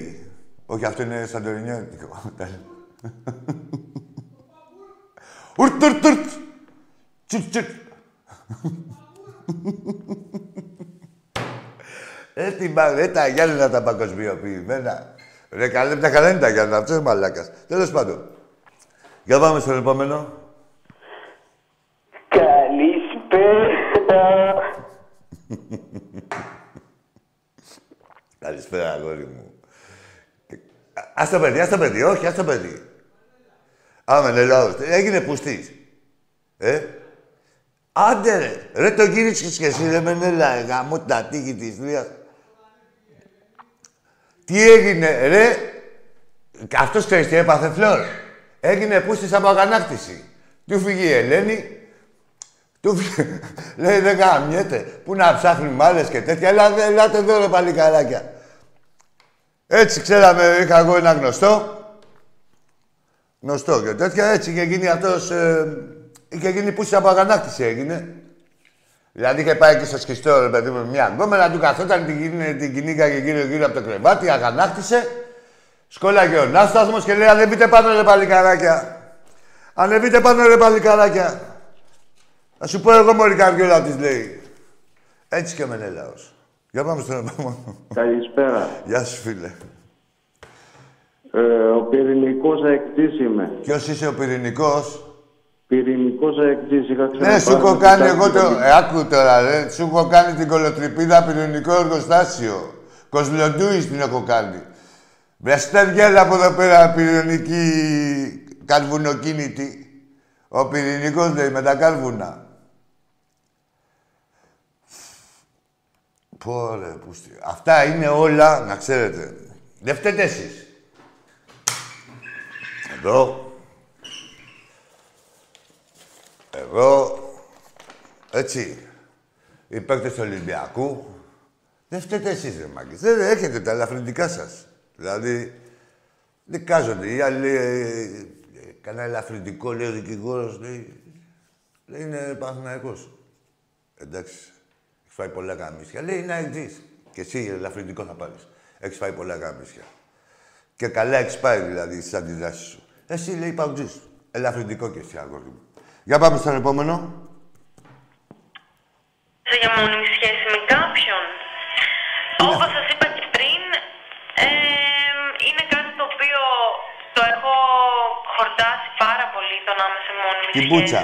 Όχι, αυτό είναι σαντορινιώτικο. Ουρτ, ουρτ, ουρτ. Τσουτ, τσουτ. Ε, τα Γιάννενα τα παγκοσμιοποιημένα. Ρε καλέ, μια καλά είναι τα Γιάννα, αυτός είναι μαλάκας. Τέλος πάντων. Για πάμε στον επόμενο. Καλησπέρα. Καλησπέρα, αγόρι μου. Ας το παιδί, ας το παιδί, όχι, ας το παιδί. Άμε, ναι, λάθος. Έγινε πουστής. Ε. Άντε ρε, ρε το γύρισκες και εσύ, ρε με νέλα, γαμώ τα τύχη της Λίας. Τι έγινε, ρε. Αυτός ξέρεις τι έπαθε, Φλόρ. Έγινε πούστης από αγανάκτηση. Του φύγει η Ελένη. Του φύγει. Λέει, δεν γαμιέται. Πού να ψάχνει μάλες και τέτοια. Ελάτε, ελάτε εδώ, ρε παλικαράκια. Έτσι, ξέραμε, είχα εγώ ένα γνωστό. Γνωστό και τέτοια. Έτσι είχε γίνει αυτός... Ε, είχε γίνει πούστης από αγανάκτηση, έγινε. Δηλαδή είχε πάει και στο σκιστό ρε παιδί μου, μια γκόμενα του καθόταν, την, την κυνήγαγε γύρω-γύρω από το κρεβάτι, αγανάκτησε, σκόλαγε ο νάστασμος και λέει «Ανεβείτε πάνω ρε παλικαράκια! Ανεβείτε πάνω ρε παλικαράκια! Θα σου πω εγώ μόλι καριόλα» της λέει. Έτσι και ο Μενέλαος. Για πάμε στον επόμενο. Καλησπέρα. Γεια σου φίλε. Ε, ο πυρηνικός αεκτής είμαι. Ποιος είσαι ο πυρηνικός? Πυρηνικός αεκτής, είχα ξαναπάρει... Ναι, σου έχω κάνει εγώ το... Ε, άκου τώρα, ρε. Σου έχω κάνει την κολοτρυπίδα πυρηνικό εργοστάσιο. Κοσλοντούης την έχω κάνει. Βρεστέργελα από εδώ πέρα, πυρηνική... καρβουνοκίνητη. Ο πυρηνικός, λέει, με τα κάρβουνα. Πω, ρε, πούστη. Αυτά είναι όλα, να ξέρετε. Δε φταίτε εσείς. Εδώ. Εγώ, έτσι, οι παίκτες του Ολυμπιακού, δεν φταίτε εσείς ρε μάγκες. Δεν έχετε τα ελαφρυντικά σας. Δηλαδή, δικάζονται. Οι άλλοι λέει, κανένα ελαφρυντικό, λέει ο δικηγόρος, λέει, λέει είναι Παναθηναϊκός. Εντάξει, έχεις φάει πολλά γαμίσια. Λέει είναι αεκτής. Και εσύ ελαφρυντικό θα πάρεις. Έχεις φάει πολλά γαμίσια. Και καλά έχεις πάει δηλαδή στις αντιδράσεις σου. Εσύ λέει παουτζής. Ελαφρυντικό και εσύ αγόρι μου. Για πάμε στον επόμενο. Σε για μόνιμη σχέση με κάποιον. Όπως σας είπα και πριν, ε, είναι κάτι το οποίο το έχω χορτάσει πάρα πολύ το να είμαι σε μόνιμη σχέση. Την μπούτσα.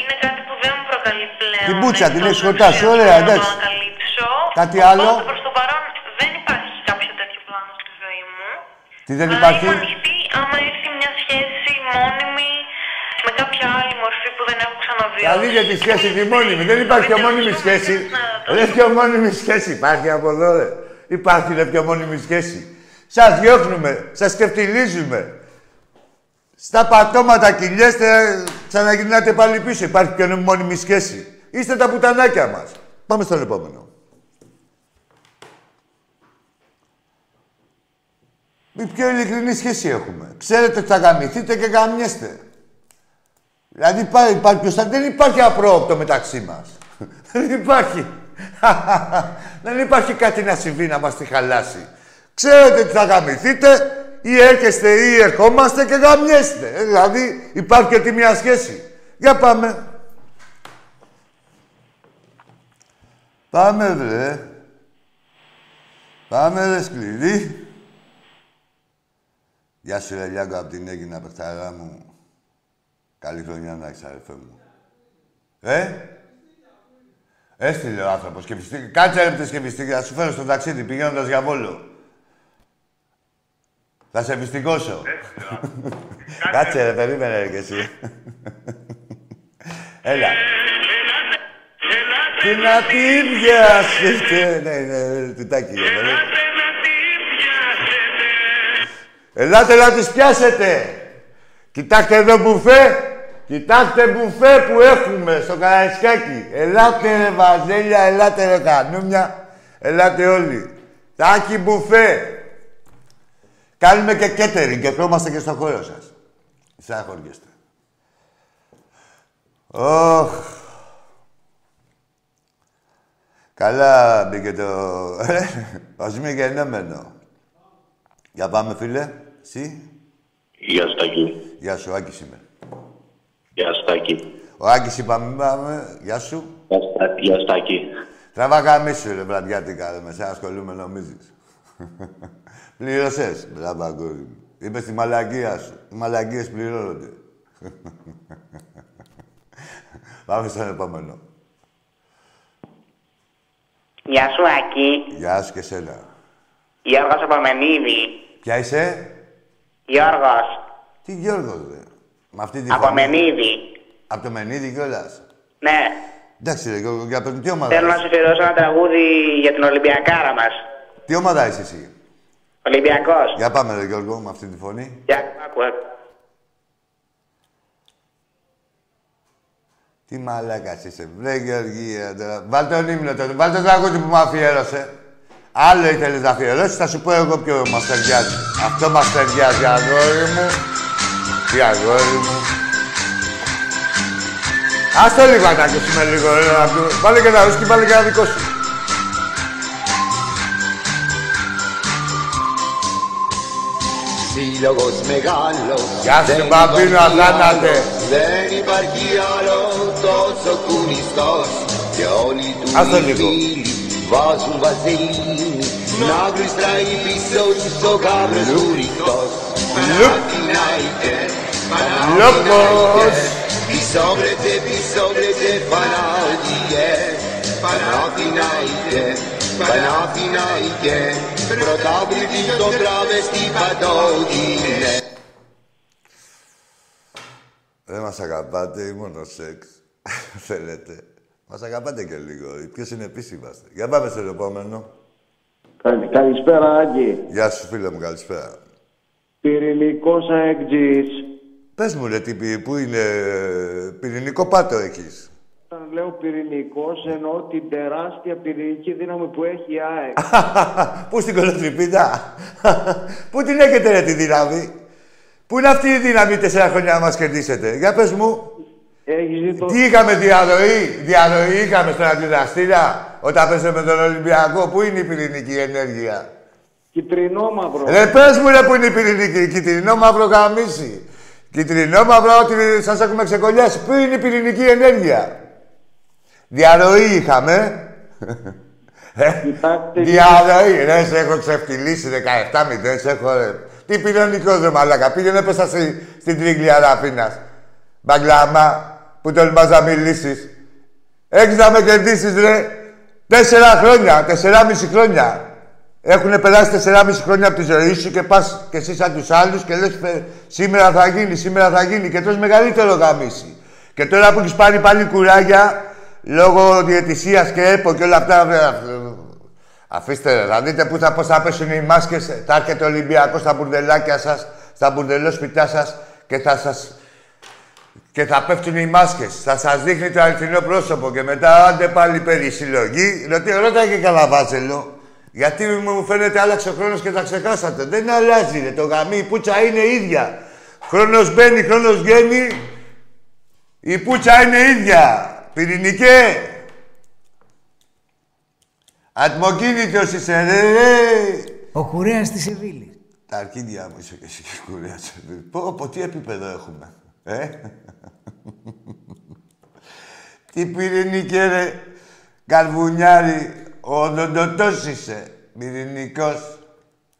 Είναι κάτι που δεν μου προκαλεί πλέον. Την μπούτσα, την έχεις χορτάσει, ωραία, εντάξει. Να ανακαλύψω. Κάτι άλλο. Οπότε προς το παρόν δεν υπάρχει κάποιο τέτοιο πλάνο στη ζωή μου. Τι δεν υπάρχει. Αν είμαι ανοιχτή, άμα έρθει μια σχέση μόνιμη, επαφή που δεν έχω ξαναβιώσει. Δηλαδή για τη σχέση τη μόνιμη. Δεν υπάρχει πιο μόνιμη σχέση. Δεν πιο μόνιμη σχέση. Υπάρχει από εδώ, ρε. Υπάρχει δε πιο μόνιμη σχέση. Σας διώχνουμε, σας κεφτυλίζουμε. Στα πατώματα κυλιέστε, ξαναγυρνάτε πάλι πίσω. Υπάρχει πιο μόνιμη σχέση. Είστε τα πουτανάκια μας. Πάμε στον επόμενο. Η πιο ειλικρινή σχέση έχουμε. Ξέρετε ότι θα γαμηθείτε και γαμιέστε. Δηλαδή υπάρχει, υπάρχει ποιος θα... Δεν υπάρχει απρόοπτο μεταξύ μας. Δεν υπάρχει. Δεν υπάρχει κάτι να συμβεί να μας τη χαλάσει. Ξέρετε ότι θα γαμηθείτε ή έρχεστε ή ερχόμαστε και γαμιέστε. Δηλαδή υπάρχει και τη μια σχέση. Για πάμε. Πάμε βρε. Πάμε ρε σκληρή. Γεια σου ρε Λιάγκο, απ' την Έγινα, παιχταρά μου. Καλή χρονιά να έχεις, αρεφέ μου. Ε! Έστειλε ο άνθρωπος. Σκεφιστή... Κάτσε ρε σκεφιστή, θα σου φέρω στο ταξίδι, πηγαίνοντας για Βόλο. Θα σε πιστικώσω. Κάτσε ρε, περίμενε ρε κι εσύ. Έλα. Την ατύπια σκεφτεί. Ναι, ναι, τουτάκι. Ελάτε να τις πιάσετε. Κοιτάξτε εδώ μπουφέ. Κοιτάξτε μπουφέ που έχουμε στο Καραϊσκάκι. Ελάτε ρε βαζέλια, ελάτε ρε κανούμια. Ελάτε όλοι. Τάκι μπουφέ. Κάνουμε και catering και τρώμαστε και στο χώρο σας. Σαχωριέστε. Ωχ. Καλά μπήκε το... Ως μη γεννέμενο. Για πάμε, φίλε. Εσύ. Γεια σου, Τάκη. Γεια σου, Άκης είμαι. Γεια σου, Τάκη. Ο Άκης είπαμε, είπαμε. Γεια σου. Γεια σου, Τάκη. Τραβά καμίσου, ρε, βραδιάτικα, ρε. Με σένα ασχολούμαι, νομίζεις. Πλήρωσες, μπράβο, αγόρι μου. Είπες τη μαλακία σου. Οι μαλακίες πληρώνονται. Πάμε στον επόμενο. Γεια σου, Άκη. Γεια σου και σένα. Γιώργος Απομενίδη. Ποια είσαι? Γιώργος. Τι Γιώργος, ρε. Μ' αυτή τη Απομενίδη. Απ' το Μενίδη κιόλας. Ναι. Εντάξει, ρε, για τον τι ομάδα. Θέλω να σου φερώσω ένα τραγούδι για την Ολυμπιακάρα μας. Τι ομάδα είσαι εσύ? Ολυμπιακός. Για πάμε, ρε Γιώργο, με αυτή τη φωνή. Για, ακούω. Τι μαλάκας είσαι, βρε Γεωργία, τώρα. Βάλ' τον ύμνο, τον. Βάλ' το τραγούδι που μου αφιέρωσε. Άλλο ήθελες να αφιερώσεις, θα σου πω εγώ ποιο μας ταιριάζει. Αυτό μας ταιριάζει, αγόρι μου. Τι αγόρι μου. Ας το λίγο να ακούσουμε λίγο, ρε. Βάλε και ένα ρούσκι, βάλε και ένα δικό σου. Σύλλογος μεγάλος. Γεια σου, Μπαμπίνο, αγάνατε. Δεν υπάρχει άλλο τόσο κουνιστός. Και όλοι του οι βάζουν βαζελίνι, να γλιστράει πίσω στο γάβρος του ρηχτός. Παναθηναϊκέ, Παναθηναϊκέ, πίσω βρετε, πίσω βρετε, Παναθηναϊκέ, Παναθηναϊκέ, Παναθηναϊκέ, πρωταβλητή το τράβεστη πατώδινε. Δεν μας αγαπάτε ή μόνο σεξ, θέλετε. Μας αγαπάτε και λίγο. Ποιος είναι επίσημας. Για πάμε στο επόμενο. Καλησπέρα, Άγγι. Γεια σου, φίλε μου. Καλησπέρα. Πυρηνικός αεκτζής. Πες μου, ρε, τι, πού είναι... Πυρηνικό πάτο έχεις. Όταν λέω πυρηνικός, εννοώ την τεράστια πυρηνική δύναμη που έχει η ΑΕΚ. Πού στην κολοτριπίδα. Πού την έχετε, ρε, τη δύναμη. Πού είναι αυτή η δύναμη τέσσερα χρόνια να μας κερδίσετε. Για πες μου. Το... Τι είχαμε διαρροή, διαρροή είχαμε στον αντιδραστήρα όταν πέσαμε τον Ολυμπιακό. Πού είναι η πυρηνική ενέργεια. Κιτρινό μαύρο. Ρε πες μου ρε που είναι η πυρηνική. Κιτρινό μαύρο καμίσι. Κιτρινό μαύρο ότι σας έχουμε ξεκολλιάσει. Πού είναι η πυρηνική ενέργεια. Διαρροή είχαμε. Διαρροή. Ρε σε έχω ξεφτυλίσει δεκαεπτά μηδέν. Σε έχω ρε. Τι πυρηνικός ρε μαλάκα. Πήγαινε πέσα στη, στην τρίγλια Ραφίνας. Μπαγκλάμα. Που τολμάς να μιλήσεις. Έχεις να με κερδίσεις, ρε. Τέσσερα χρόνια, τεσσεράμιση χρόνια. Έχουνε περάσει τεσσεράμιση χρόνια από τη ζωή σου και πας κι εσύ σαν τους άλλους και λες σήμερα θα γίνει, σήμερα θα γίνει. Και τόσο μεγαλύτερο γαμίσι. Και τώρα που έχει πάρει πάλι κουράγια λόγω διαιτησίας και ΕΠΟ και όλα αυτά. Αφήστε, θα δείτε πού θα, θα πέσουν οι μάσκες. Θα έρχεται ο Ολυμπιακός στα μπουρδελάκια σας, στα μπουρδελόσπιτά σας και θα σας. Και θα πέφτουν οι μάσκες. Θα σας δείχνει το αληθινό πρόσωπο. Και μετά, άντε πάλι περί συλλογή. Ρώτα και Καλαβάζελο. Γιατί μου φαίνεται άλλαξε ο χρόνος και τα ξεχάσατε. Δεν αλλάζει, ρε. Το γαμί, η πουτσα είναι ίδια. Χρόνος μπαίνει, χρόνος βγαίνει. Η πουτσα είναι ίδια. Πυρηνικέ. Ατμοκίνητος είσαι, ρε. Ο κουρέας της Σεβίλης. Τα αρκίδια μου είσαι και εσύ και κουρέας της Σεβίλης. Πω, πω, τι επίπεδο έχουμε. Ε? Τι πυρηνικέ, ρε. Καρβουνιάρη. Ο Δοντοτός είσαι. Πυρηνικός.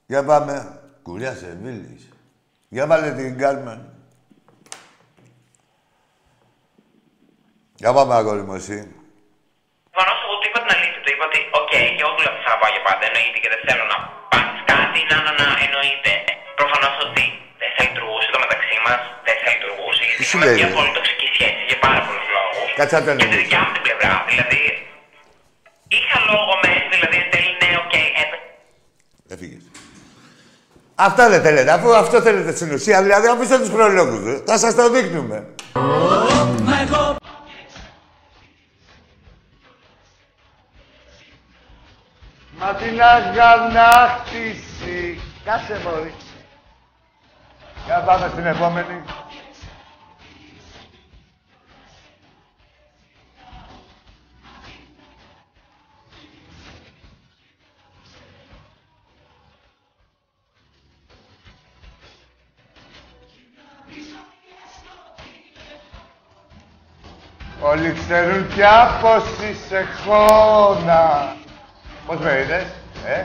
Για πάμε. Κουρέας Σεβίλης. Για βάλε την Γκάρμαν. Για πάμε, αγόρι μου, εσύ. Προφανώς, εγώ του είπα την αλήθεια. Του είπα ότι, οκ, και εγώ δουλεύω θα πάω για πάντα. Εννοείται και δεν θέλω να πάρεις κάτι. Να, να, να, εννοείται. Προφανώς ότι δεν θα λειτουργούσε το μεταξύ μας. Δεν θα λειτουργούσε. Γιατί είμαστε μια πολύ τοξική σχέση για πάρα πολλούς λόγους. Κάτσε να και τη δικιά μου την πλευρά. Δηλαδή, είχα λόγο μέσα, δηλαδή, τέλει, ναι, οκ, έπαιξε. Έφυγες. Αυτά δεν θέλετε. Αφού αυτό θέλετε στην ουσία, δηλαδή, αφήστε τους προλόγους. Θα σας το δείχνουμε. Μα τι να γανάκτηση. Κάσε μωρί. Για πάμε στην επόμενη. Όλοι ξέρουν πια πως είσαι χώνα. Πώς με είδες, ε?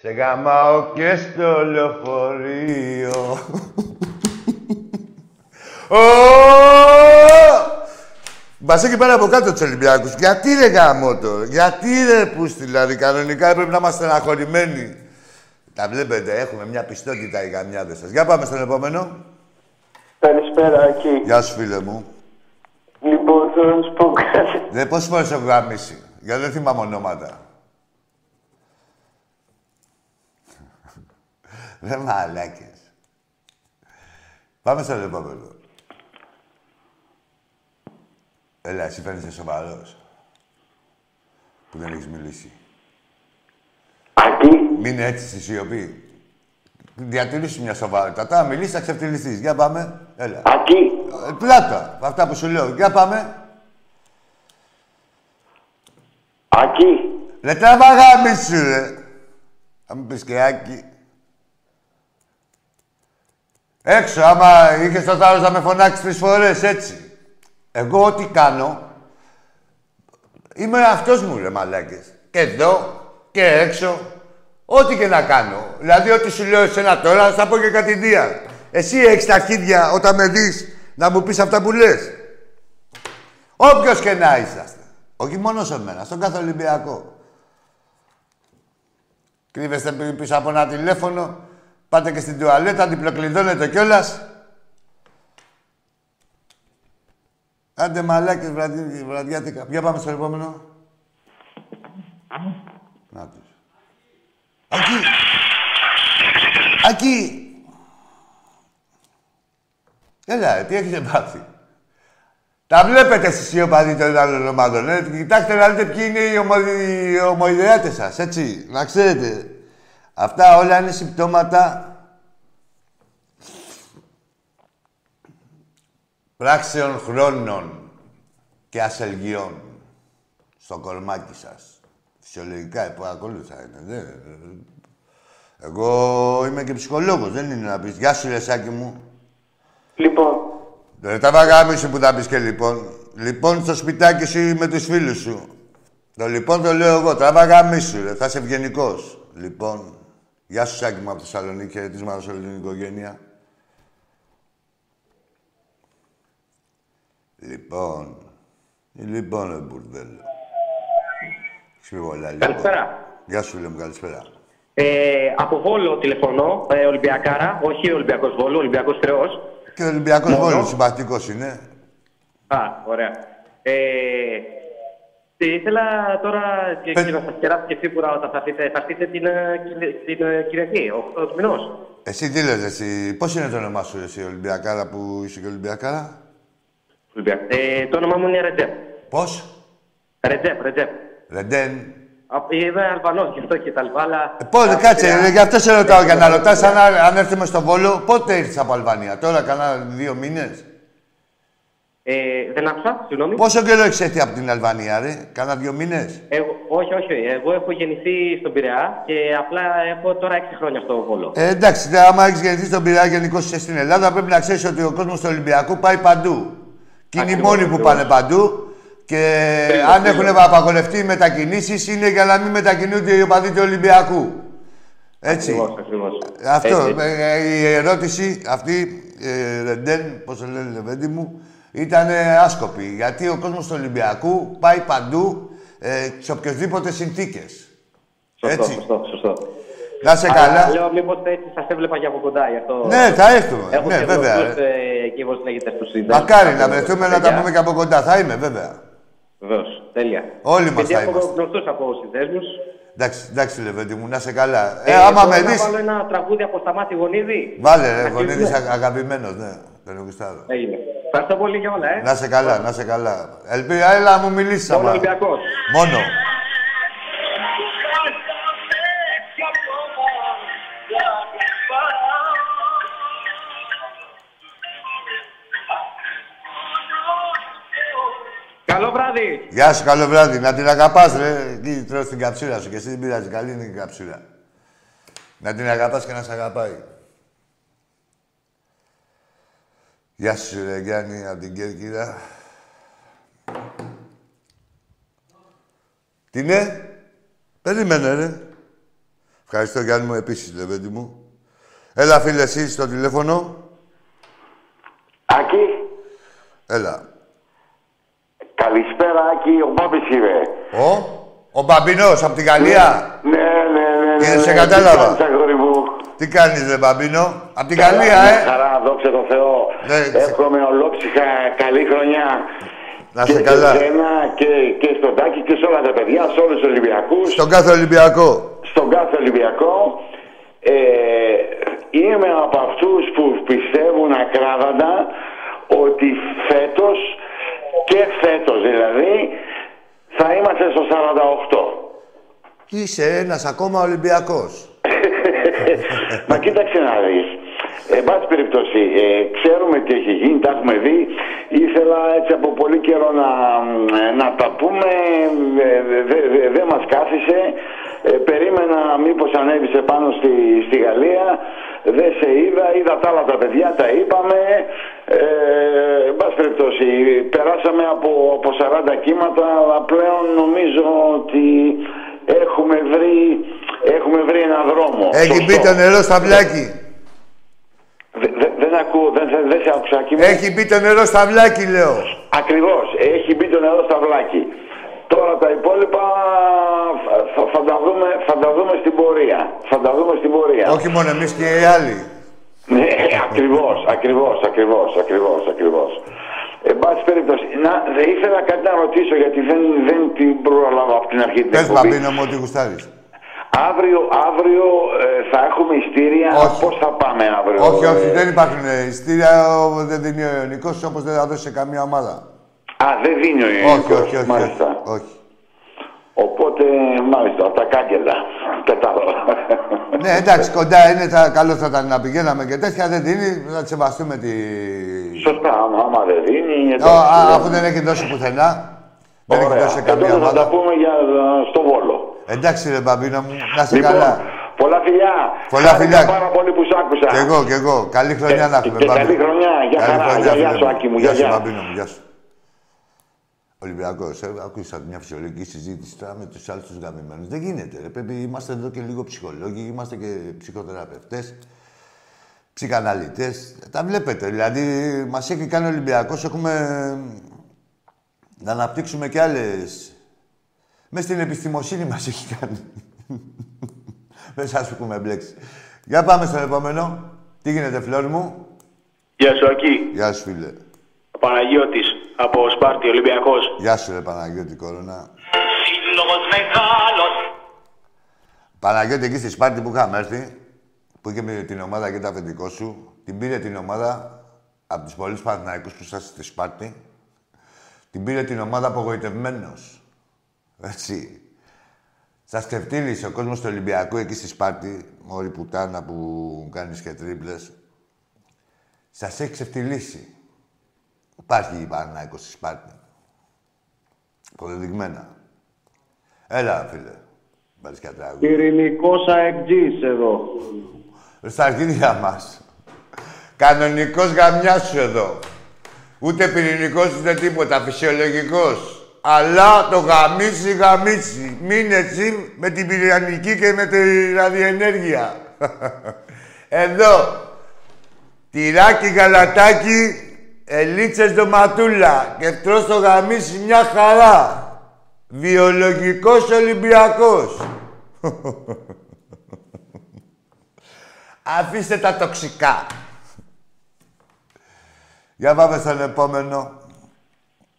Σε γαμάω και στο λεωφορείο. Μπας εκεί πέρα από κάτω τους Ολυμπιακούς. Γιατί ρε γαμώτο, γιατί ρε πούστη, δηλαδή κανονικά έπρεπε να είμαστε στεναχωρημένοι. Τα βλέπετε, έχουμε μια πιστότητα οι γαμιάδες σας. Για πάμε στον επόμενο. Καλησπέρα, εκεί. Γεια σου, φίλε μου. Λοιπόν, θέλω να σου πω κάτι. Δε πόσες φορές έχω γαμίσει. Γιατί δεν θυμάμαι ονόματα. Ρε μαλάκες. Πάμε στο επόμενο. Έλα, εσύ φαίνεσαι σοβαρός. Που δεν έχεις μιλήσει. Αντί. Μείνε έτσι στη σιωπή. Διατηρήσου μια σοβαρότητα. Τα μιλήσεις, θα ξεφτυλιστείς. Για πάμε. Έλα. Αντί. Πλάτα, αυτά που σου λέω. Για πάμε. Άκη. Ρε τραβάγαμι σου, ρε. Θα μου πεις και Άκη. Έξω, άμα είχες το θάρρος να με φωνάξεις τρεις φορές, έτσι. Εγώ ό,τι κάνω, είμαι αυτός μου, ρε μαλάκες. Και εδώ, και έξω. Ό,τι και να κάνω. Δηλαδή, ό,τι σου λέω εσένα τώρα, θα πω και κατηδία. Εσύ έχεις τα αρχίδια όταν με δεις. Να μου πεις αυτά που λες. Όποιος και να είσαστε. Όχι μόνο σε μένα, στον κάθε Ολυμπιακό. Κρύβεστε πίσω από ένα τηλέφωνο, πάτε και στην τουαλέτα, διπλοκλειδώνετε κιόλας. Άντε μαλάκες βραδι... βραδιάτικα. Για πάμε στο επόμενο. Να τους. Ακή! Ακή! Έλα, τι έχετε πάθει. Τα βλέπετε στις σιωπαδί των άλλων ομάδων, ε. Κοιτάξτε να δείτε ποιοι είναι οι, ομο... οι ομοειδεάτες σας, έτσι. Να ξέρετε. Αυτά όλα είναι συμπτώματα πράξεων χρόνων και ασελγιών στο κορμάκι σας. Φυσιολογικά, υποακολούθα είναι, δε. Εγώ είμαι και ψυχολόγος, δεν είναι να πεις. Γεια σου, Λεσάκη μου. Λοιπόν. Ρε τα βαγάμι σου που θα πεις και λοιπόν. Λοιπόν στο σπιτάκι σου ή με τους φίλους σου. Το λοιπόν το λέω εγώ. Τα βαγάμι σου, ρε. Θα είσαι ευγενικός. Λοιπόν. Γεια σου, Σάκη μου, από τη Θεσσαλονίκη. Χαιρετίσματα σε όλη την οικογένεια. Λοιπόν. Λοιπόν, ρε μπουρδέλο. Ξυπολά, λοιπόν. Καλησπέρα. Γεια σου, φίλε μου, καλησπέρα. Ε, από Βόλο τηλεφωνώ, ε, Ολυμπιακάρα, όχι Ολυμπιακός Βόλου, Ολυμπιακός Θεός. Και ο Ολυμπιακός Μόνο. Βόλου συμπαθικός είναι. Α, ωραία. Ε, ήθελα τώρα, και Πε... θα σας κεράσω και σίγουρα όταν θα έρθετε, θα έρθετε την, την, την Κυριακή, όγδοης μηνός. Εσύ τι λες, εσύ, πώς είναι το όνομά σου, εσύ, Ολυμπιακάρα, που είσαι και Ολυμπιακάρα. Ολυμπιακ... Ε, το όνομά μου είναι Ρετζέπ. Πώς? Ρετζέπ, Ρετζέπ. Ρεντέν. Είμαι Αλβανός και αυτό και τα λοιπά, αλλά... Ε, πότε, α, κάτσε, α, γι' αυτό σε ρωτάω, για να ρωτάς αν, αν έρθουμε στο Βόλο, πότε ήρθες από Αλβανία, τώρα, κανένα δύο μήνες. Ε, δεν άκουσα, συγγνώμη. Πόσο καιρό έχεις έρθει από την Αλβανία, ρε, κανένα δύο μήνες. Ε, όχι, όχι, εγώ έχω γεννηθεί στον Πειραιά και απλά έχω τώρα έξι χρόνια στο Βόλο. Ε, εντάξει, δε, άμα έχεις γεννηθεί στον Πειραιά, γενικώς είσαι στην Ελλάδα, πρέπει να ξέρεις ότι ο κόσμος του Ολυμπιακού πάει παντού. Και είναι οι μόνοι που πάνε παντού. Και Φέλω, αν έχουν απαγορευτεί οι μετακινήσεις, είναι για να μην μετακινούνται οι οπαδοί του Ολυμπιακού. Έτσι. Ακριβώς, ακριβώς. Αυτό. Έτσι. Ε, η ερώτηση αυτή, ε, Ρεντέν, πώς το λένε, Λεβέντη μου, ήταν άσκοπη. Γιατί ο κόσμος του Ολυμπιακού πάει παντού ε, σε οποιοδήποτε συνθήκες. Σωστό, έτσι. Σωστό, σωστό. Να σε καλά. Αλλά, λέω, μήπως έτσι σας έβλεπα και από κοντά, γι' αυτό... Ναι, θα έρθουμε. Έχω ναι, και βέβαια. Βοηθούς, ε, και μακάρι να βρεθούμε να τα πούμε και από κοντά. Θα είμαι, βέβαια. Βεβαίως. Τέλεια. Όλοι μας θα είμαστε. Γνωστούς από συνδέσμους. Εντάξει, εντάξει, Λεβέντη μου, να είσαι καλά. Ε, ε, άμα με δεις... Να βάλω ένα τραγούδι από Σταμάτη Γονίδη. Βάλε, ρε, Γονίδης αγαπημένος, ναι. Τον γουστάρω. Έγινε. Ευχαριστώ πολύ για όλα, ε. Να είσαι καλά, να είσαι καλά. Ελπίζω, έλα, μου μιλήσεις. Μόνο Ολυμπιακός. Μόνο. Καλό βράδυ! Γεια σου, καλό βράδυ. Να την αγαπάς, ρε. Εκεί τρως την καψούρα σου και εσύ την πειράζει. Καλή είναι η καψούρα. Να την αγαπάς και να σ' αγαπάει. Γεια σου, ρε Γιάννη, από την Κέρκυρα. Τι ναι? Περίμενε, ρε. Ευχαριστώ, Γιάννη μου, επίσης, Λεβέντη μου. Έλα, φίλε, εσύ στο τηλέφωνο. Ακή. Έλα. Καλησπέρα, Άκη. Ο Μπάμπης είμαι. Ο, ο Μπαμπινός, από την Γαλλία. Ναι, ναι, ναι. ναι σε ναι, κατάλαβα. Τι κάνεις, τι κάνεις, ρε Μπαμπίνο. Από την Γαλλία, ε. Χαρά, δόξα τω Θεώ. Ναι, εύχομαι ολόψυχα καλή χρονιά. Να και σε καλά. Και, και, και στον Τάκη και σε όλα τα παιδιά, σε όλους τους Ολυμπιακούς. Στον κάθε Ολυμπιακό. Στον κάθε Ολυμπιακό. Ε, είμαι από αυτούς που πιστεύουν ακράδαντα ότι φέτος και φέτος δηλαδή, θα είμαστε στο σαράντα οκτώ. Είσαι ένας ακόμα Ολυμπιακός. Μα κοίταξε να δεις. Εν πάση περιπτώσει, ε, ξέρουμε τι έχει γίνει, τα έχουμε δει. Ήθελα έτσι από πολύ καιρό να, να τα πούμε, ε, δεν δε, δε μας κάθισε. Ε, περίμενα μήπως ανέβησε πάνω στη, στη Γαλλία. Δεν σε είδα, είδα τα άλλα τα παιδιά, τα είπαμε. Ε, εν πάση περιπτώσει, περάσαμε από, από σαράντα κύματα, αλλά πλέον νομίζω ότι έχουμε βρει, έχουμε βρει έναν δρόμο. Έχει μπει το νερό στα βλάκι. Δε, δε, δεν ακούω, δεν, δεν σε άκουσα. Έχει μπει το νερό στα βλάκι, λέω. Ακριβώς, έχει μπει το νερό στα βλάκι. Τώρα τα υπόλοιπα θα, θα, τα δούμε, θα τα δούμε στην πορεία. Θα τα δούμε στην πορεία. Όχι μόνο εμείς και οι άλλοι. Ναι, ακριβώς, ακριβώς, ακριβώς, ακριβώς, ακριβώς. Εν πάση περιπτώσει, να, ήθελα κάτι να ρωτήσω γιατί δεν, δεν την προλάβα από την αρχή. Πες Μπαμπίνο μου ότι γουστάρεις. Αύριο, αύριο ε, θα έχουμε ιστήρια. Όχι. Πώς θα πάμε αύριο. Όχι, όχι, ε... δεν υπάρχουν ιστήρια. Δεν δίνει ο Ιωνικός όπως δεν θα δώσει σε καμία ομάδα. Α, δεν δίνει ο Ιωνικός. Όχι, όχι, όχι, όχι. Οπότε, μάλιστα, από τα κάγκελα. Κατάλαβα. Ναι, εντάξει, κοντά είναι, θα, καλό θα ήταν να πηγαίναμε και τέτοια. Δεν δίνει, θα σεβαστούμε τη... Σωστά, άμα, άμα δεν δίνει... Νο, α, αφού δεν έχει δώσει πουθενά, δεν έχει δώσει καμία ομάδα. Θα τα πούμε για, στο Βόλο. Εντάξει, ρε Μπαμπίνο μου, να είσαι λοιπόν, καλά. Πολλά φιλιά. Πολλά φιλιά. Χάρηκα πάρα πολύ που σ' άκουσα. Κι εγώ, κι εγώ. Καλή χρονιά ε, να έχουμε, Μπαμπίνο. Καλή χρονιά, για χαρά. Γεια σου, Άκη μου, γεια σου. Γεια σου. Ολυμπιακός, άκουσα μια φυσιολογική συζήτηση τώρα με τους άλλους τους γαμημένους. Δεν γίνεται, ρε. Πρέπει, είμαστε εδώ και λίγο ψυχολόγοι, είμαστε και ψυχοθεραπευτές, ψυχαναλυτές. Τα βλέπετε, δηλαδή μας έχει κάνει ο Ολυμπιακός, έχουμε να αναπτύξουμε κι άλλες. Μες στην επιστημοσύνη μας έχει κάνει. Δεν σας έχουμε μπλέξει. Για πάμε στον επόμενο. Τι γίνεται, Φλόρ μου? Γεια σου, Ακή. Γεια σου, φίλε. Ο Παναγιώτης, από Σπάρτη, Ολυμπιακός. Γεια σου, ρε Παναγιώτη, κορώνα. Σύλλογος μεγάλος. Παναγιώτη, εκεί στη Σπάρτη που είχαμε έρθει, που είχε με την ομάδα και το αφεντικό σου, την πήρε την ομάδα από τους πολλούς Παναθηναϊκούς που ήσασταν στη Σπάρτη, την πήρε την ομάδα απογοητευμένος. Έτσι. Σας σκεφτήλησε ο κόσμος του Ολυμπιακού εκεί στη Σπάρτη, όλη πουτάνα που κάνεις και τρίπλες. Σας έχει ξεφτυλίσει. Υπάρχει Παναθηναϊκός στη Σπάρτη. Αποδεδειγμένα. Έλα, φίλε. Πυρηνικός αεκτζής εδώ. Στα αρχίδια μας. Κανονικός γαμιάς σου εδώ. Ούτε πυρηνικός ούτε τίποτα. Φυσιολογικός. Αλλά το γαμίσι, γαμίσι. Μην έτσι με την πυρηνική και με τη ραδιενέργεια. Εδώ. Τυράκι, γαλατάκι, ελίτσες ντοματούλα και τρως το γαμίσι μια χαρά. Βιολογικός Ολυμπιακός. Αφήστε τα τοξικά. Για πάμε στον επόμενο.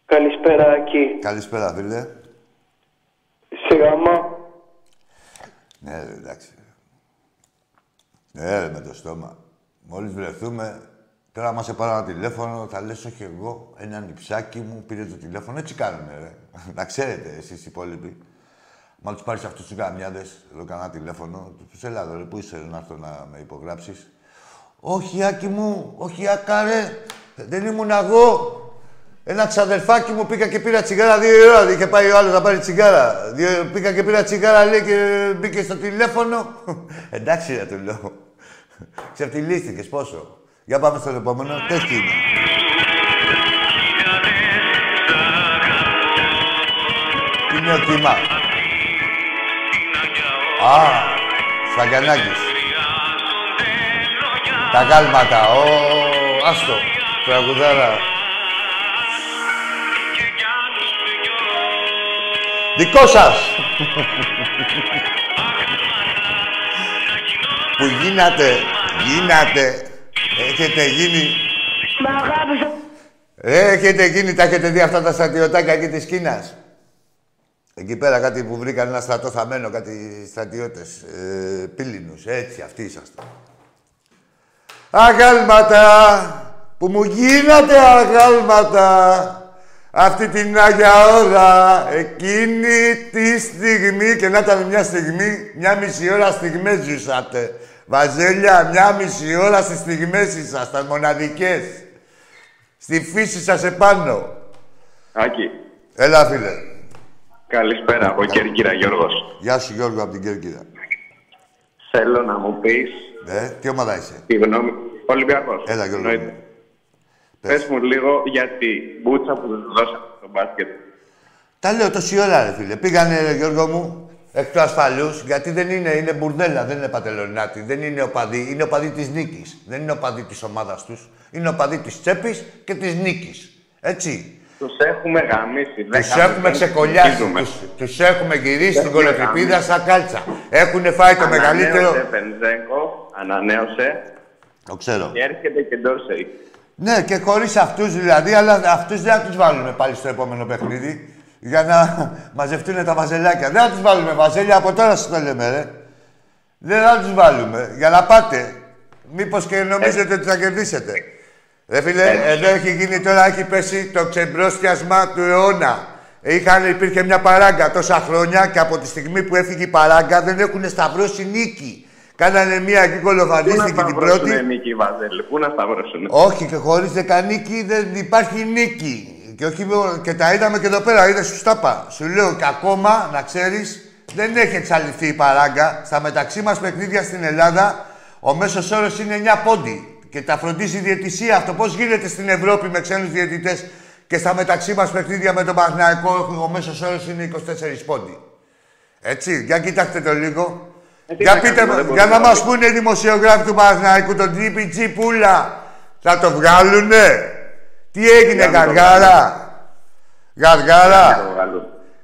Καλησπέρα, Ακή. Καλησπέρα, φίλε. Σε γάμα. Ναι, ρε, εντάξει. Ναι, ρε, με το στόμα. Μόλις βρεθούμε, τώρα άμα σε πάρω ένα τηλέφωνο, θα λες όχι εγώ, ένα νυψάκι μου, πήρε το τηλέφωνο. Έτσι κάνουνε, ρε. Να ξέρετε εσείς οι υπόλοιποι. Μα τους πάρεις αυτούς τους γαμιάδες, εδώ κανένα τηλέφωνο, τους έλα εδώ, ρε, πού είσαι, να έρθω να με υπογράψεις. Όχι, Άκη μου, όχι, Άκα, ρε. Δεν ήμουν εγώ. Ένα ξαδερφάκι μου πήγα και πήρα τσιγάρα δύο ώρα. Είχε πάει ο άλλος να πάρει τσιγάρα. Δύο... Πήγα και πήρα τσιγάρα, λέει, και μπήκε στο τηλέφωνο. Εντάξει, ρε, του λέω. Ξεφτυλίστηκες, πόσο. Για πάμε στον επόμενο. Τες τι είναι. Τι είναι ο κύμα. Α, Σφαγιανάκης. Τα γάλματα, ο, άστο, τραγουδάρα. Δικό σας. Που γίνατε, γίνατε, έχετε γίνει... Μα αγάπησα. Ρε, έχετε γίνει, τα έχετε δει αυτά τα στρατιωτάκια εκεί της Κίνας. Εκεί πέρα κάτι που βρήκαν ένα στρατό θαμένο, κάτι στρατιώτες, ε, πύλινους, έτσι, αυτοί είσαστε. Αγάλματα, που μου γίνατε αγάλματα. Αυτή την Άγια ώρα, εκείνη τη στιγμή, και να ήταν μια στιγμή, μια μισή ώρα στιγμές ζούσατε. Βαζέλια, μια μισή ώρα στις στιγμές ήσασταν, μοναδικές. Στη φύση σας επάνω. Άκη. Έλα, φίλε. Καλησπέρα, από Κέρκυρα, Γιώργος. Γεια σου, Γιώργο, από την Κέρκυρα. Θέλω να μου πεις... Ναι, τι ομάδα είσαι? Τη γνώμη... Ολυμπιακός. Έλα, Γιώργο. Νοήτε. Πες μου λίγο για την μπούτσα που δεν δώσατε στο μπάσκετ. Τα λέω τόση ώρα, ρε φίλε. Πήγανε, ρε Γιώργο μου, εκ του ασφαλούς, γιατί δεν είναι, είναι μπουρδέλα, δεν είναι πατελονάτη, δεν είναι οπαδί, είναι οπαδί της νίκης. Δεν είναι οπαδί της ομάδας τους, είναι οπαδί της τσέπης και της νίκης. Έτσι. Τους έχουμε γαμίσει. Τους έχουμε ξεκολλιάσει. Τους, τους έχουμε γυρίσει στην κολοτριπίδα σαν κάλτσα. Έχουνε φάει το ανανέωσε μεγαλύτερο. Βετζέκοφ, ανανέωσε. Το ξέρω. Και έρχεται και Ντόρσεϊ. Ναι, και χωρίς αυτούς δηλαδή, αλλά αυτούς δεν θα τους βάλουμε πάλι στο επόμενο παιχνίδι για να μαζευτούν τα βαζελάκια. Δεν θα τους βάλουμε, βαζέλια, από τώρα σας το λέμε, ρε. Δεν θα τους βάλουμε, για να πάτε. Μήπως και νομίζετε ότι θα κερδίσετε. Ρε φίλε, εδώ έχει γίνει τώρα, έχει πέσει το ξεμπρόστιασμα του αιώνα. Είχαν, υπήρχε μια παράγκα τόσα χρόνια και από τη στιγμή που έφυγε η παράγκα δεν έχουν σταυρώσει νίκη. Κάνανε μία εκεί κολοφαντίστηκε την πρώτη. Πού να νίκη, Βαζέλη, πού να σταυρώσουν. Όχι, και χωρίς δεκανίκη δεν υπάρχει νίκη. Και, όχι, και τα είδαμε και εδώ πέρα, είδες σου στάπα. Σου λέω και ακόμα, να ξέρεις, δεν έχει εξαλειφθεί η παράγκα. Στα μεταξύ μας παιχνίδια στην Ελλάδα, ο μέσος όρος είναι εννιά πόντι. Και τα φροντίζει η διαιτησία αυτό. Πώς γίνεται στην Ευρώπη με ξένους διαιτητές και στα μεταξύ μας παιχνίδια με τον Παναθηναϊκό, ο μέσος όρος είναι είκοσι τέσσερα πόντι. Έτσι, για κοιτάξτε το λίγο. Για, πείτε, να, για να μας πούνε οι δημοσιογράφοι του Παναθηναϊκού, τον τζι πι τζι Πούλα, θα το βγάλουνε. Τι έγινε, Γαργάρα. Γαργάρα.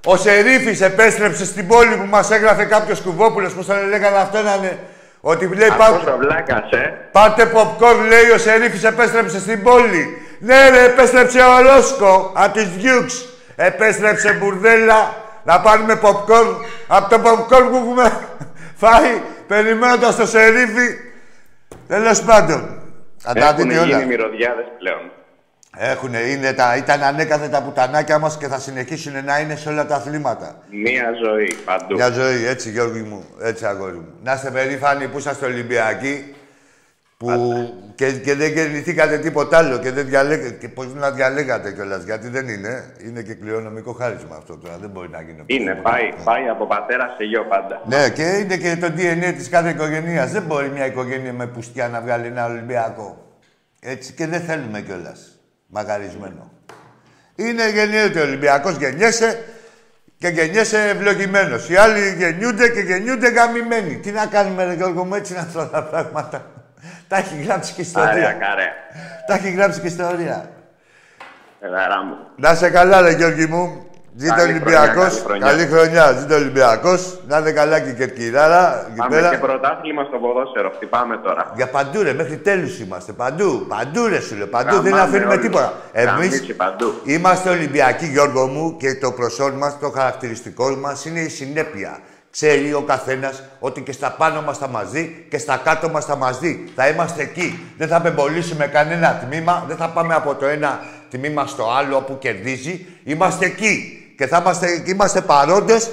Ο Σερίφης επέστρεψε στην πόλη που μας έγραφε κάποιος Κουβόπουλος, πώς θα λέγανε αυτό να είναι. Ότι λέει πάτε, βλάκας, ε. πάτε popcorn, λέει ο Σερίφης επέστρεψε στην πόλη. Ναι ρε, επέστρεψε ο Ρόσκο, απ' τις Διούξ. Επέστρεψε μπουρδέλα, να πάρουμε popcorn. Απ' το popcorn που έχουμε φάει, περιμένοντας το Σερίφη. Τέλος πάντων. Θα τα δείτε όλα. Έχουν γίνει μυρωδιάδες πλέον. Έχουνε, είναι τα, ήταν ανέκαθεν τα πουτανάκια μας και θα συνεχίσουν να είναι σε όλα τα αθλήματα. Μία ζωή παντού. Μία ζωή, έτσι Γιώργη μου, έτσι αγόρι μου. Να είστε περήφανοι που είσαστε Ολυμπιακοί που και, και δεν κερδηθήκατε τίποτα άλλο και δεν διαλέγατε. Και πώς να διαλέγατε κιόλας, γιατί δεν είναι. Είναι και κληρονομικό χάρισμα αυτό τώρα, δεν μπορεί να γίνει. Είναι, πάει, πάει από πατέρα σε γιο πάντα. Ναι, και είναι και το ντι εν έι της κάθε οικογένειας. Δεν μπορεί μια οικογένεια με πουστιά να βγάλει ένα Ολυμπιακό. Έτσι και δεν θέλουμε κιόλας. Μαγαρισμένο. Είναι γεννιέται ο Ολυμπιακός, γεννιέσαι και γεννιέσαι ευλογημένος. Οι άλλοι γεννιούνται και γεννιούνται γαμημένοι. Τι να κάνουμε, ρε Γιώργο μου, έτσι είναι αυτά τα πράγματα. Τα έχει γράψει και ιστορία. Άρα, καρέ. Τα έχει γράψει και ιστορία. Ελαρά μου. Να σε καλά, ρε Γιώργη μου. Ζήτω Ολυμπιακός. Καλή χρονιά. Ζήτω Ολυμπιακός. Να είναι καλά και η Κερκυράρα. Πάμε και πρωτάθλημα στο ποδόσφαιρο. Χτυπάμε τώρα. Για παντού ρε, μέχρι τέλους είμαστε. Παντού. Παντού ρε σου λέω. Παντού. Δεν αφήνουμε τίποτα. Εμείς είμαστε Ολυμπιακοί, Γιώργο μου, και το προσόν μας, το χαρακτηριστικό μας είναι η συνέπεια. Ξέρει ο καθένας ότι και στα πάνω μας θα μας δει και στα κάτω μας θα μας δει. Θα είμαστε εκεί. Δεν θα απεμπολίσουμε κανένα τμήμα. Δεν θα πάμε από το ένα τμήμα στο άλλο όπου κερδίζει. Είμαστε εκεί. Και θα είμαστε, είμαστε παρόντες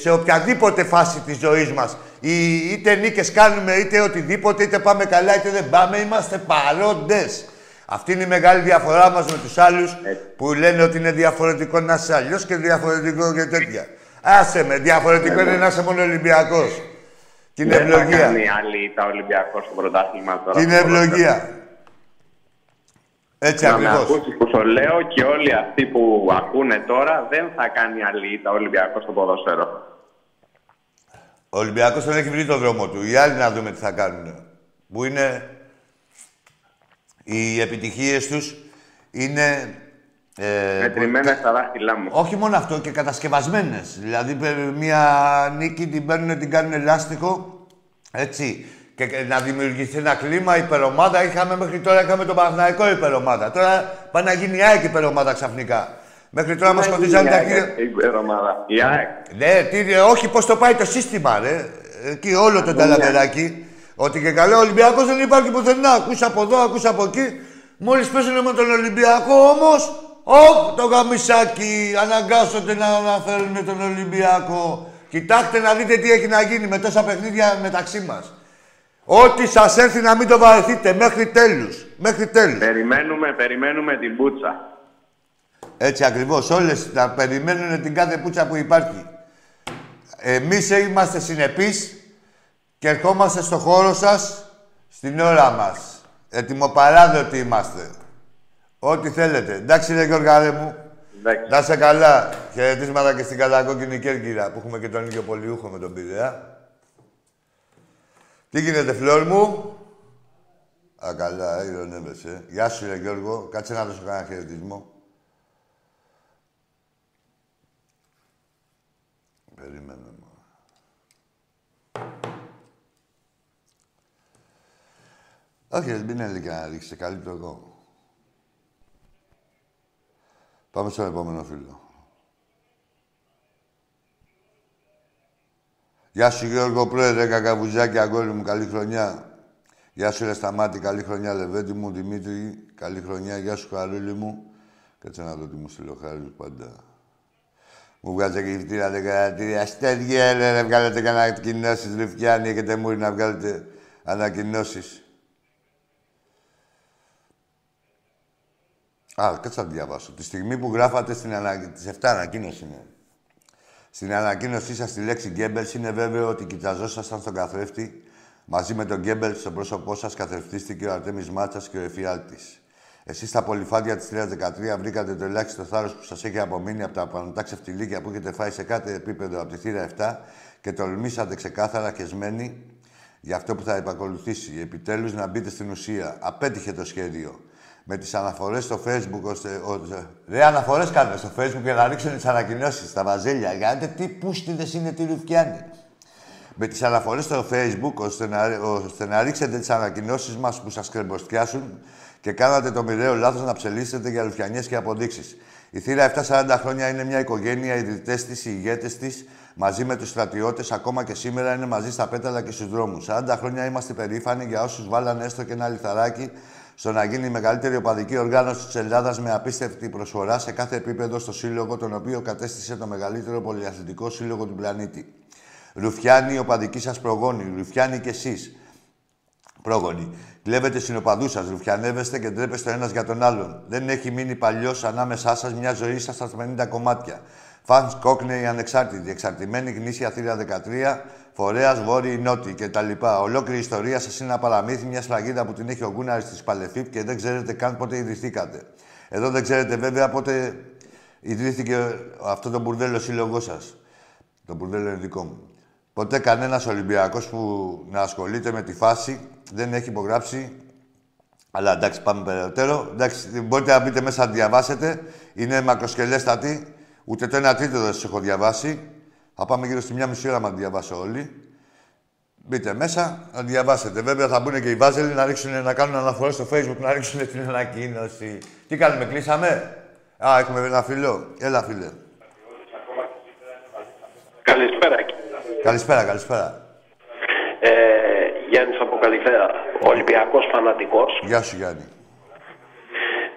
σε οποιαδήποτε φάση της ζωής μας. Είτε νίκες κάνουμε, είτε οτιδήποτε, είτε πάμε καλά, είτε δεν πάμε. Είμαστε παρόντες. Αυτή είναι η μεγάλη διαφορά μας με τους άλλους που λένε ότι είναι διαφορετικό να είσαι αλλιώς και διαφορετικό και τέτοια. Άσε με, διαφορετικό είναι να είσαι μόνο Ολυμπιακός. Την ευλογία. Δεν ευλογία. Θα κάνει άλλη τα Ολυμπιακός στο πρωτάθλημα τώρα. Την ευλογία. Έτσι ακριβώς. Να με ακούσεις που σου λέω και όλοι αυτοί που ακούνε τώρα, δεν θα κάνει άλλη τα Ολυμπιακός στο ποδόσφαιρο. Ο Ολυμπιακός δεν έχει βρει τον δρόμο του. Οι άλλοι να δούμε τι θα κάνουν. Που είναι... Οι επιτυχίες τους είναι... Ε, μετρημένες που... στα δάχτυλά μου. Όχι μόνο αυτό, και κατασκευασμένες. Δηλαδή, μια νίκη την παίρνουν, την κάνουν ελάστικο, έτσι. Και να δημιουργηθεί ένα κλίμα υπερομάδα. Είχαμε μέχρι τώρα είχαμε τον Παναθηναϊκό υπερομάδα. Τώρα πάει να γίνει η ΑΕΚ υπερομάδα ξαφνικά. Μέχρι τώρα μας κοντιζάνει τα κύρια. Υπερομάδα. Η ΑΕΚ. Ναι, τι, όχι πώς το πάει το σύστημα, ρε. Εκεί όλο το ταλαβεράκι. Ότι και καλά ο Ολυμπιακός δεν υπάρχει πουθενά. Ακούσα από εδώ, ακούσα από εκεί. Μόλις πέσανε με τον Ολυμπιακό όμως. Ωπ, το γαμισάκι. Αναγκάσονται να αναφέρουν τον Ολυμπιακό. Κοιτάξτε να δείτε τι έχει να γίνει με τόσα παιχνίδια μεταξύ μας. Ό,τι σας έρθει να μην το βαρεθείτε, μέχρι τέλους. Μέχρι τέλους. Περιμένουμε, περιμένουμε την πουτσα. Έτσι ακριβώς. Όλες να περιμένουν την κάθε πουτσα που υπάρχει. Εμείς είμαστε συνεπείς και ερχόμαστε στο χώρο σας, στην ώρα μας. Ετοιμοπαράδοτοι είμαστε. Ό,τι θέλετε. Εντάξει, ρε Γιώργαρε μου. Εντάξει. Να σε καλά. Χαιρετίσματα και στην Καλακόκκινη Κέρκυρα, που έχουμε και τον ίδιο πολιούχο με τον Πειραιά. Τι γίνεται, φλόρ μου. Α, καλά, ηρωνεύεσαι. Γεια σου, ρε Γιώργο. Κάτσε να δώσω κανένα χαιρετισμό. Περίμενε μου. Όχι, δεν είναι ειλικρινά να ρίξει. Καλύπτω εγώ. Πάμε στον επόμενο φίλο. Γεια σου Γιώργο Πρόεδρε, Κακαβουζάκη, αγόρι μου, καλή χρονιά. Γεια σου ρε Σταμάτη, καλή χρονιά, Λεβέντη μου, Δημήτρη, καλή χρονιά. Γεια σου Χαρούλη μου. Κάτσε να δω τι μου στείλω, Χαρούλη, πάντα. Μου βγάζε και γυφτήρα δεκατρία, αστέρια, ρε, βγάλετε και ανακοινώσεις, Λευκιάνη, έχετε μούρι να βγάλετε ανακοινώσεις. Α, κάτσε να διαβάσω. Τη στιγμή που γράφατε στην ανα... τις εφτά ανακοίνωση είναι. Στην ανακοίνωσή σας τη λέξη Γκέμπελς είναι βέβαιο ότι κοιταζόσασταν στον καθρέφτη. Μαζί με τον Γκέμπελς στο πρόσωπό σας καθρεφτίστηκε ο Αρτέμις Μάτσας και ο Εφιάλτης. Εσείς στα πολυφάδια της τρία δεκατρία βρήκατε το ελάχιστο θάρρος που σας έχει απομείνει από τα πανωτά ξεφτιλίκια που έχετε φάει σε κάθε επίπεδο από τη θύρα εφτά και τολμήσατε ξεκάθαρα χεσμένοι για αυτό που θα επακολουθήσει. Επιτέλους να μπείτε στην ουσία. Απέτυχε το σχέδιο. με τις αναφορές στο Facebook. Ωστε, ο, ρε, αναφορές κάνουμε στο Facebook για να ρίξουν τις ανακοινώσεις στα βαζέλια. Γιατί τι πούστιδες είναι τη Ρουφιάνη. Με τις αναφορές στο Facebook, ώστε να, ώστε να ρίξετε τις ανακοινώσεις μας που σας κρεμποστιάσουν και κάνατε το μοιραίο λάθος να ψελίσετε για ρουφιανιές και αποδείξεις. Η θύρα επτά σαράντα χρόνια είναι μια οικογένεια, οι ιδρυτές της, οι ηγέτες της, μαζί με τους στρατιώτες, ακόμα και σήμερα είναι μαζί στα πέταλα και στους δρόμους. σαράντα χρόνια είμαστε περήφανοι για όσους βάλανε έστω και ένα λιθαράκι στο να γίνει η μεγαλύτερη οπαδική οργάνωση της Ελλάδας με απίστευτη προσφορά σε κάθε επίπεδο στο σύλλογο, τον οποίο κατέστησε το μεγαλύτερο πολυαθλητικό σύλλογο του πλανήτη. Ρουφιάνοι, οπαδικοί σας προγόνοι, Ρουφιάνοι κι εσείς πρόγονοι. Κλέβετε συνοπαδούς σας, ρουφιανεύεστε και ντρέπεστε ο ένας για τον άλλον. Δεν έχει μείνει παλιός ανάμεσά σας μια ζωή σας στα πενήντα κομμάτια. Φανς κόκνεοι ανεξάρτητοι, εξαρτημένη γνήσια θύρα δεκατρία, φορέας βόρειοι νότιοι κτλ. Ολόκληρη η ιστορία σας είναι ένα παραμύθι, μια σφραγίδα που την έχει ο Γκούναρης της Παλεφίπ και δεν ξέρετε καν πότε ιδρυθήκατε. Εδώ δεν ξέρετε βέβαια πότε ιδρύθηκε αυτό το μπουρδέλο σύλλογό σας. Το μπουρδέλο είναι δικό μου. Ποτέ κανένας Ολυμπιακός που να ασχολείται με τη φάση δεν έχει υπογράψει. Αλλά εντάξει, πάμε περαιτέρω. Εντάξει, μπορείτε να μπείτε μέσα να διαβάσετε. Είναι μακροσκελέστατη. Ούτε το ένα τρίτο δεν σας έχω διαβάσει. Θα πάμε γύρω στη μία μισή ώρα να διαβάσω όλοι. Μπείτε μέσα να διαβάσετε. Βέβαια θα μπουν και οι βάζελοι να, ρίξουν, να κάνουν αναφορές στο Facebook, να ρίξουν την ανακοίνωση. Τι κάνουμε, κλείσαμε. Α, έχουμε ένα φιλό. Έλα, φίλε. Καλησπέρα. Καλησπέρα, καλησπέρα. Ε, Γιάννης από Καλυθέα, Ολυμπιακός φανατικός. Γεια σου, Γιάννη.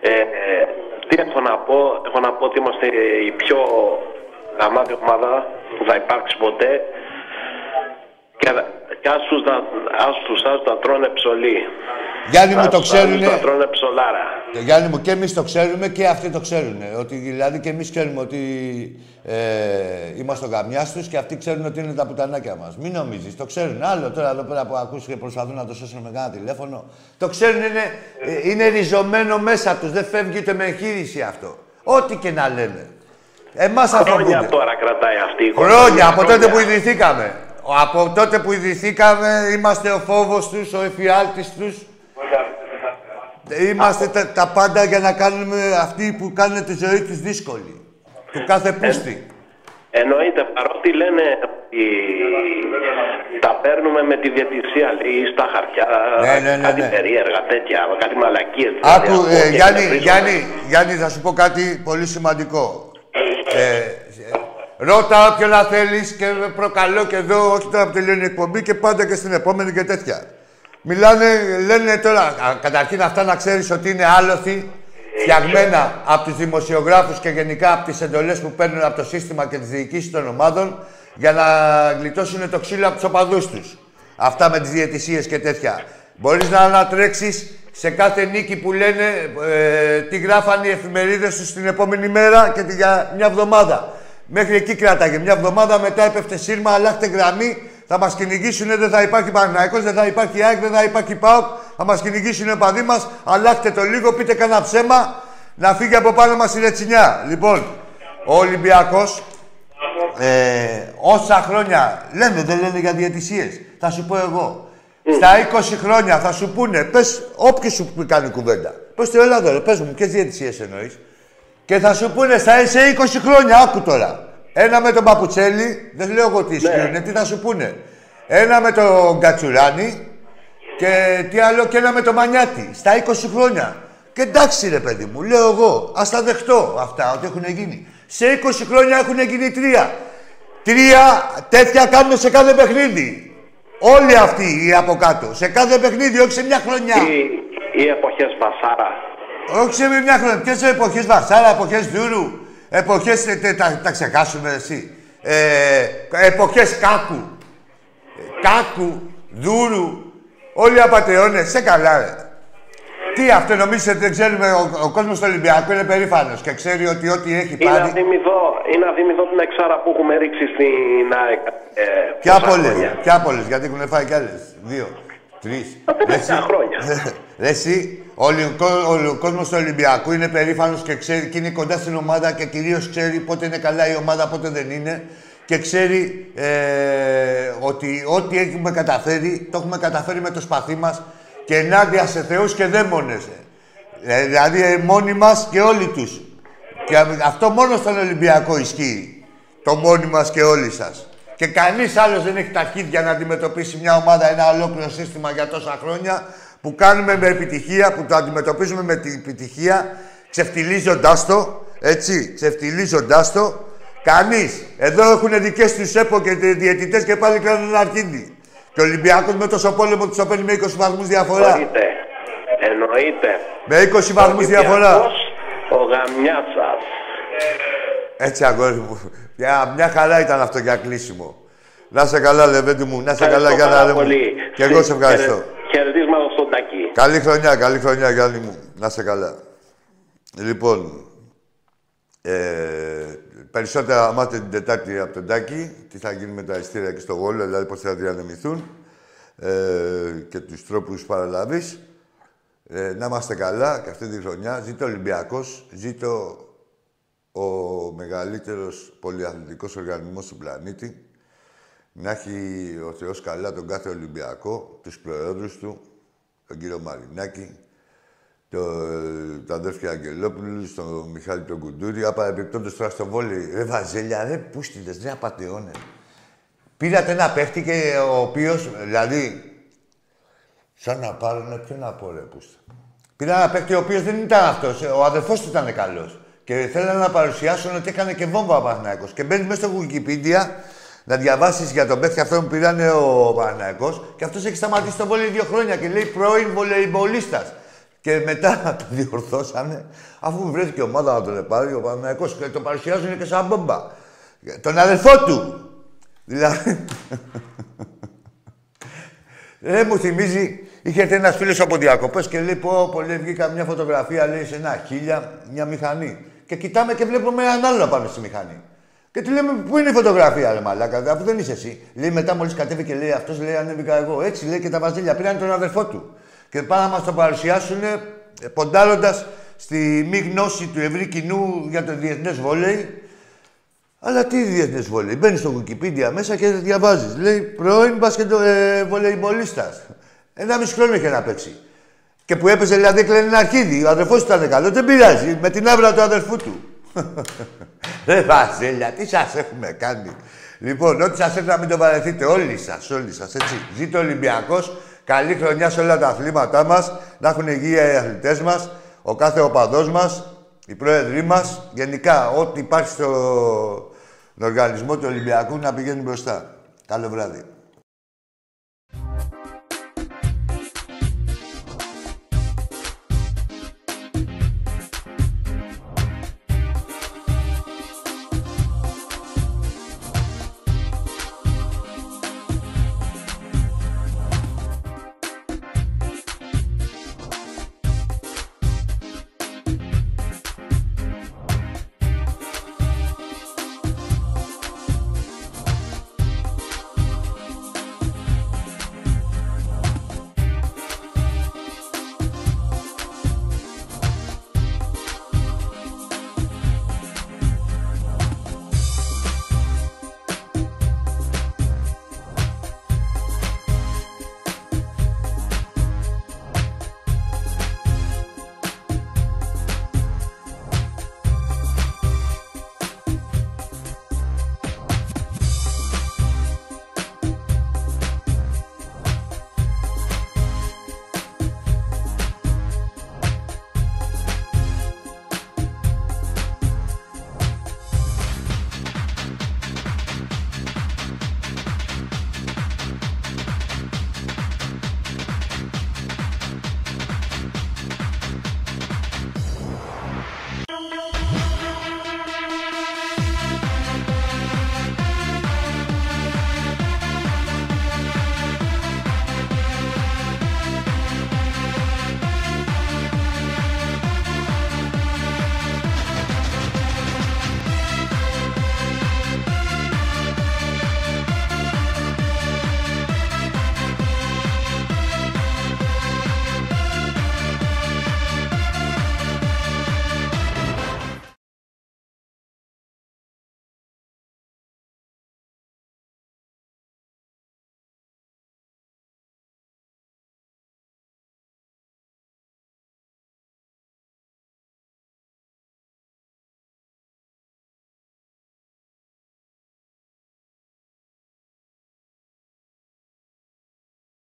Ε, ε, τι έχω να πω, έχω να πω ότι είμαστε η πιο γαμάτη ομάδα που θα υπάρξει ποτέ και, και άσους άσους τα τρώνε ψωλή. Γιάννη μου, το ξέρουνε. Τα τρώνε ψολάρα. Και Γιάννη μου, και εμείς το ξέρουμε και αυτοί το ξέρουνε. Ότι δηλαδή και εμείς ξέρουμε ότι ε, είμαστε ο γαμιάς τους και αυτοί ξέρουν ότι είναι τα πουτανάκια μας. Μην νομίζεις, το ξέρουν. Άλλο τώρα εδώ πέρα που ακούς και προσπαθούν να το σώσουν με κάνα τηλέφωνο. Το ξέρουν, είναι, ε, είναι ριζωμένο μέσα τους. Δεν φεύγει ούτε με εγχείρηση αυτό. Ό,τι και να λένε. Εμάς αυτό. Χρόνια τώρα κρατάει αυτή η χρόνια, χρόνια, από τότε που ιδρυθήκαμε. Από τότε που ιδρυθήκαμε είμαστε ο φόβος τους, ο εφιάλτης τους. Είμαστε τα, τα πάντα για να κάνουμε αυτοί που κάνουν τη ζωή τους δύσκολη. Του κάθε πούστη. Ε, εννοείται, παρότι λένε ότι τα παίρνουμε με τη διατησία ή στα χαρτιά, ναι, ναι, ναι, κάτι ναι. Περίεργα τέτοια, κάτι μαλακίες. Άκου, ε, Γιάννη, Γιάννη, Γιάννη, θα σου πω κάτι πολύ σημαντικό. Ε, Ρώτα όποιον να θέλεις και προκαλώ και εδώ, όχι τώρα που τελειώνει η εκπομπή και πάντα και στην επόμενη και τέτοια. Μιλάνε, λένε τώρα, καταρχήν αυτά να ξέρεις ότι είναι άλοθη, φτιαγμένα από τους δημοσιογράφους και γενικά από τις εντολές που παίρνουν από το σύστημα και τις διοικήσεις των ομάδων για να γλιτώσουν το ξύλο από τους οπαδούς τους. Αυτά με τις διαιτησίες και τέτοια. Μπορείς να ανατρέξεις σε κάθε νίκη που λένε ε, τι γράφαν οι εφημερίδες τους την επόμενη μέρα και τη, για μια εβδομάδα. Μέχρι εκεί κράταγε μια εβδομάδα, μετά έπεφτε σύρμα, αλλάχτε γραμμή. Θα μας κυνηγήσουνε, δεν θα υπάρχει Παναθηναϊκός, δεν θα υπάρχει ΑΕΚ, δεν θα υπάρχει ΠΑΟΚ. Θα μας κυνηγήσουνε παδί μας, αλλάχτε το λίγο, πείτε κανένα ψέμα να φύγει από πάνω μας η ρετσινιά. Λοιπόν, ο Ολυμπιακός, ε, όσα χρόνια λένε, δεν λένε για διαιτησίες. Θα σου πω εγώ. Στα είκοσι χρόνια θα σου πούνε, πες όποιοι σου κάνει κουβέντα. Πες το έλα εδώ, πες μου, ποιες διαιτησίες εννοείς. Και θα σου πούνε στα σε είκοσι χρόνια, άκου τώρα. Ένα με τον Παπουτσέλη, δεν λέω εγώ τι ισχύουνε, τι θα σου πούνε. Ένα με τον Κατσουράνη και τι άλλο, και ένα με τον Μανιάτη, στα είκοσι χρόνια. Και εντάξει ρε παιδί μου, λέω εγώ, ας τα δεχτώ αυτά, ότι έχουν γίνει. Σε είκοσι χρόνια έχουν γίνει τρία. Τρία τέτοια κάνουν σε κάθε παιχνίδι. Όλοι αυτοί οι από κάτω, σε κάθε παιχνίδι, όχι σε μια χρονιά. Ή εποχές Βασάρα. Όχι σε μια χρονιά. Ποιες εποχές Βασάρα, εποχές Δούρου. Εποχές, τα, τα ξεχάσουμε εσύ. Ε, εποχές Κάκου. Κάκου, Δούρου, όλοι οι απατεώνες. Σε καλά, ρε. Τι αυτό, νομίζετε, δεν ξέρουμε, ο, ο κόσμος του Ολυμπιακού είναι περήφανος και ξέρει ότι ό,τι έχει πάρει. Είναι αδημιδό, είναι αδημιδό την εξάρα που έχουμε ρίξει στην ΑΕΚ. Ε, ποια πολλές, ποια πολλές, γιατί έχουν φάει κι άλλες. Δύο, τρεις. Τρεις χρόνια. Εσύ, ο, ο, ο κόσμος του Ολυμπιακού είναι περήφανος και ξέρει και είναι κοντά στην ομάδα και κυρίως ξέρει πότε είναι καλά η ομάδα, πότε δεν είναι και ξέρει ε, ότι ό,τι έχουμε καταφέρει, το έχουμε καταφέρει με το σπαθί μας και ενάντια σε θεούς και δαίμονες. Δηλαδή μόνοι μας και όλοι τους. Και αυτό μόνο στον Ολυμπιακό ισχύει. Το μόνοι μας και όλοι σας. Και κανείς άλλος δεν έχει ταχύτητα να αντιμετωπίσει μια ομάδα, ένα ολόκληρο σύστημα για τόσα χρόνια που κάνουμε με επιτυχία, που το αντιμετωπίζουμε με την επιτυχία, ξεφτιλίζοντάς το, έτσι, ξεφτιλίζοντάς το. Κανείς. Εδώ έχουν δικές τους ΕΠΟ και διαιτητές και πάλι κάνουν ένα αρχίδι. Και ο Ολυμπιακός με τόσο πόλεμο τους παίρνει με είκοσι βαθμούς διαφορά. Εννοείται. Εννοείται. Με είκοσι βαθμούς διαφορά. Ο γαμιάς σας. Έτσι, αγόρι μου. Μια, μια χαρά ήταν αυτό για κλείσιμο. Να σε καλά, Λεβέντη μου. Να σε καλά, Γιάννα μου. Και εγώ σε ευχαριστώ. Χαιρετίσματα στον Τακί. Καλή χρονιά, καλή χρονιά, Γιάννη μου. Να σε καλά. Λοιπόν, ε, περισσότερα μάθετε την Τετάρτη από τον Τάκη, τι θα γίνει με τα ειστήρια και στο Βόλο, δηλαδή πώς θα διανεμηθούν ε, και τους τρόπους παραλάβης. Ε, να είμαστε καλά και αυτή τη χρονιά. Ζήτω Ολυμπιακός, ζήτω ο μεγαλύτερος πολυαθλητικός οργανισμός του πλανήτη. Να έχει ο Θεός καλά τον κάθε Ολυμπιακό, τους προέδρους του, τον κύριο Μαρινάκη, τον το αδέρφια Αγγελόπουλου, στον Μιχάλη τον Κουντούρη, απαρεπιπτόντως τώρα στο Βόλι. Ρε Βαζέλια, ρε πούστιδες, ρε απατεώνες. Πήρατε ένα παίχτη και ο οποίος, δηλαδή, σαν να πάρω, ποιο να πω, ρε πούστα. Πήρα ένα παίχτη ο οποίος δεν ήταν αυτός, ο αδερφός του ήταν καλός. Και θέλανε να παρουσιάσουν ότι έκανε και βόμβα ο Παναθηναϊκός. Και μπαίνει μέσα στο Wikipedia να διαβάσεις για τον παίχτη αυτόν που πήρανε ο Παναθηναϊκός και αυτός έχει σταματήσει στο Βόλι δύο χρόνια και λέει πρώην βολεϊμπολίστας. Και μετά διορθώσανε, αφού βρέθηκε η ομάδα να τον πάρει, ο Παναθηναϊκός και το παρουσιάζουν και σαν μπόμπα. Τον αδελφό του! Δηλαδή. Ρε μου θυμίζει, είχε έρθει ένας φίλος από διακοπές και λέει: Πω, πολύ βγήκα μια φωτογραφία, λέει, σε ένα χίλια, μια μηχανή. Και κοιτάμε και βλέπουμε έναν άλλο πάνω στη μηχανή. Και του λέμε: Πού είναι η φωτογραφία, ρε μαλάκα, αφού δεν είσαι εσύ. Λέει: Μετά μόλις κατέβηκε και λέει: Αυτός λέει: Ανέβηκα εγώ. Έτσι λέει και τα βαζίλια. Πήραν τον αδελφό του. Και πάνε να μας το παρουσιάσουνε, ποντάροντας στη μη γνώση του ευρύ κοινού για το διεθνές βόλεϊ. Αλλά τι διεθνές βόλεϊ. Μπαίνεις στο Wikipedia μέσα και διαβάζεις. Λέει πρώην μπασκετο, ε, βολεϊμπολίστας. Ένα μισό χρόνο είχε να παίξει. Και που έπαιζε, δηλαδή, έκλαινε ένα αρχίδι. Ο αδερφός του ήταν καλό. Δεν πειράζει. Με την άβρα του αδερφού του. Ρε Βαζέλια, τι σας έχουμε κάνει. Λοιπόν, ό,τι σας έρθει να μην το βαρεθείτε. Όλοι σας, όλοι σας, έτσι. Ζήτω Ολυμπιακός. Καλή χρονιά σε όλα τα αθλήματά μας, να έχουν υγεία οι αθλητές μας, ο κάθε οπαδός μας, οι πρόεδροι μας, γενικά ό,τι υπάρχει στον οργανισμό του Ολυμπιακού να πηγαίνει μπροστά. Καλό βράδυ.